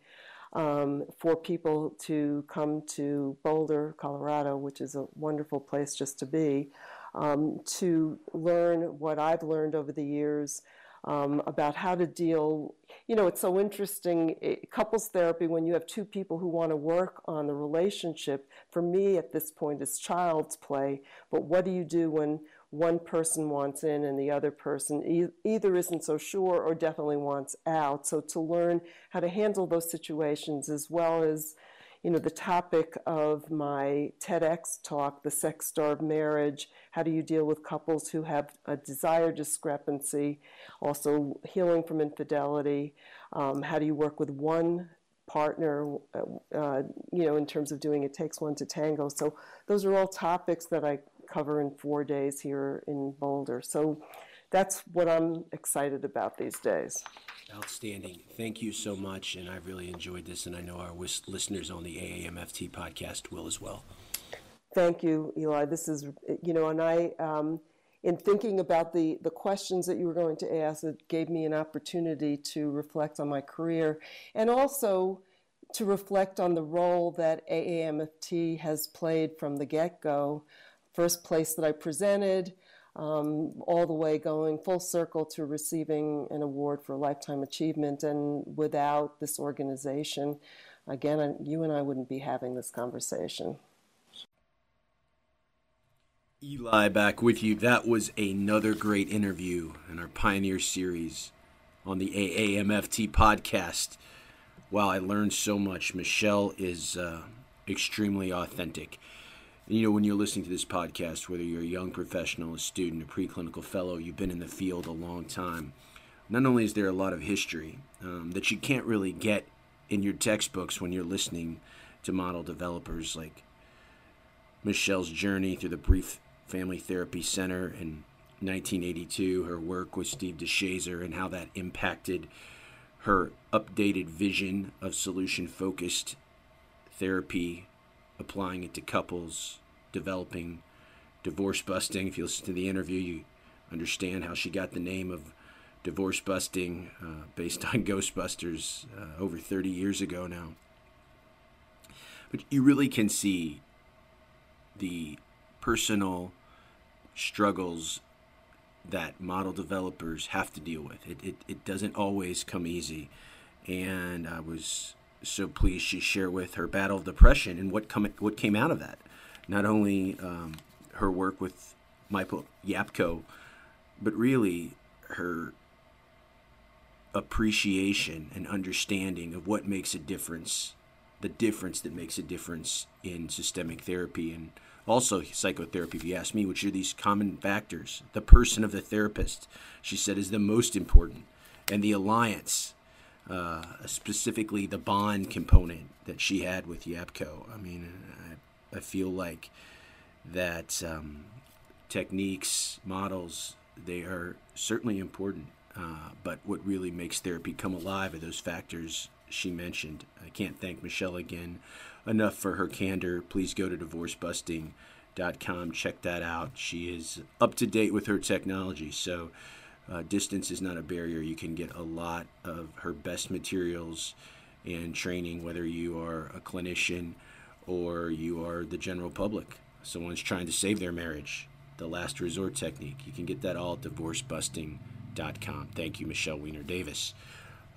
um, for people to come to Boulder, Colorado, which is a wonderful place just to be, um, to learn what I've learned over the years Um, about how to deal. You know, it's so interesting, it, couples therapy, when you have two people who want to work on the relationship, for me at this point is child's play. But what do you do when one person wants in and the other person e- either isn't so sure or definitely wants out? So to learn how to handle those situations, as well as, you know, the topic of my TEDx talk, The Sex Starved Marriage, how do you deal with couples who have a desire discrepancy, also healing from infidelity, um, how do you work with one partner, uh, you know, in terms of doing It Takes One to Tango. So those are all topics that I cover in four days here in Boulder. So that's what I'm excited about these days. Outstanding. Thank you so much, and I've really enjoyed this, and I know our w- listeners on the A A M F T podcast will as well. Thank you, Eli. This is, you know, and I, um, in thinking about the, the questions that you were going to ask, it gave me an opportunity to reflect on my career, and also to reflect on the role that A A M F T has played from the get-go. First place that I presented, Um, all the way going full circle to receiving an award for lifetime achievement. And without this organization, again, I, you and I wouldn't be having this conversation. Eli, back with you. That was another great interview in our Pioneer series on the A A M F T podcast. Wow, I learned so much. Michele is uh, extremely authentic. You know, when you're listening to this podcast, whether you're a young professional, a student, a preclinical fellow, you've been in the field a long time, not only is there a lot of history um, that you can't really get in your textbooks when you're listening to model developers, like Michele's journey through the Brief Family Therapy Center in nineteen eighty-two, her work with Steve DeShazer, and how that impacted her updated vision of solution-focused therapy, applying it to couples, developing divorce busting. If you listen to the interview, you understand how she got the name of divorce busting uh, based on Ghostbusters uh, over thirty years ago now. But you really can see the personal struggles that model developers have to deal with. It, it, it doesn't always come easy. And I was so pleased she share with her battle of depression and what come what came out of that. Not only um, her work with Michael Yapko, but really her appreciation and understanding of what makes a difference, the difference that makes a difference in systemic therapy and also psychotherapy, if you ask me, which are these common factors. The person of the therapist, she said, is the most important, and the alliance. Uh, specifically the bond component that she had with Yapko. I mean, I, I feel like that um, techniques, models, they are certainly important, uh, but what really makes therapy come alive are those factors she mentioned. I can't thank Michele again enough for her candor. Please go to divorce busting dot com. Check that out. She is up to date with her technology, so Uh, distance is not a barrier. You can get a lot of her best materials in training, whether you are a clinician or you are the general public. Someone's trying to save their marriage, the last resort technique. You can get that all at divorce busting dot com. Thank you, Michele Weiner-Davis.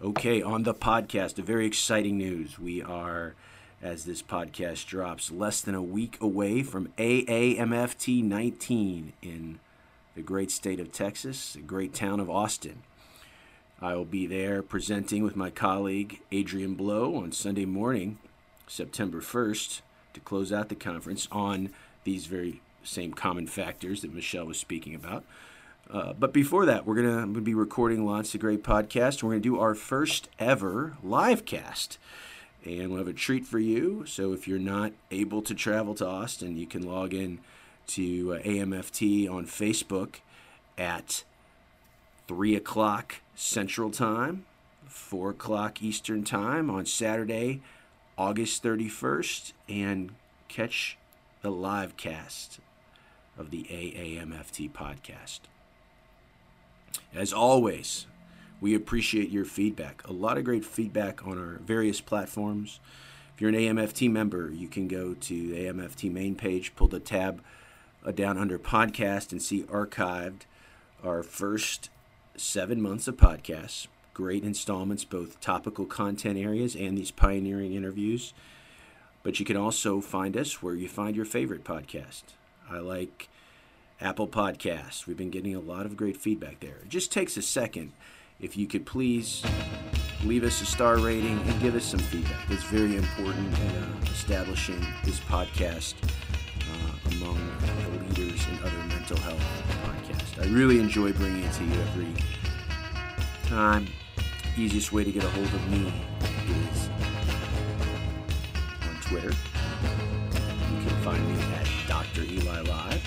Okay, on the podcast, the very exciting news. We are, as this podcast drops, less than a week away from A A M F T nineteen in the great state of Texas, the great town of Austin. I will be there presenting with my colleague Adrian Blow on Sunday morning, September first, to close out the conference on these very same common factors that Michele was speaking about. Uh, but before that, we're gonna, I'm gonna be recording lots of great podcasts. We're gonna do our first ever live cast, and we'll have a treat for you. So if you're not able to travel to Austin, you can log in to A M F T on Facebook at three o'clock Central Time, four o'clock Eastern Time on Saturday, August thirty-first, and catch the live cast of the A A M F T podcast. As always, we appreciate your feedback. A lot of great feedback on our various platforms. If you're an A M F T member, you can go to the A M F T main page, pull the tab down under podcast, and see archived our first seven months of podcasts. Great installments, both topical content areas and these pioneering interviews. But you can also find us where you find your favorite podcast. I like Apple Podcasts. We've been getting a lot of great feedback there. It just takes a second. If you could please leave us a star rating and give us some feedback. It's very important in uh, establishing this podcast uh, among the leaders in other mental health podcasts. I really enjoy bringing it to you every time. Easiest way to get a hold of me is on Twitter. You can find me at Doctor Eli Live.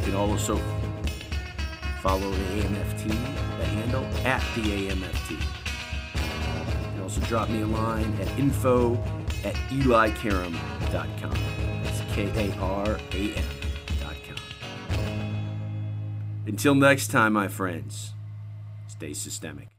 You can also follow the A M F T, the handle at the A M F T. You can also drop me a line at info at eli karam dot com. That's K A R A M dot com. Until next time, my friends, stay systemic.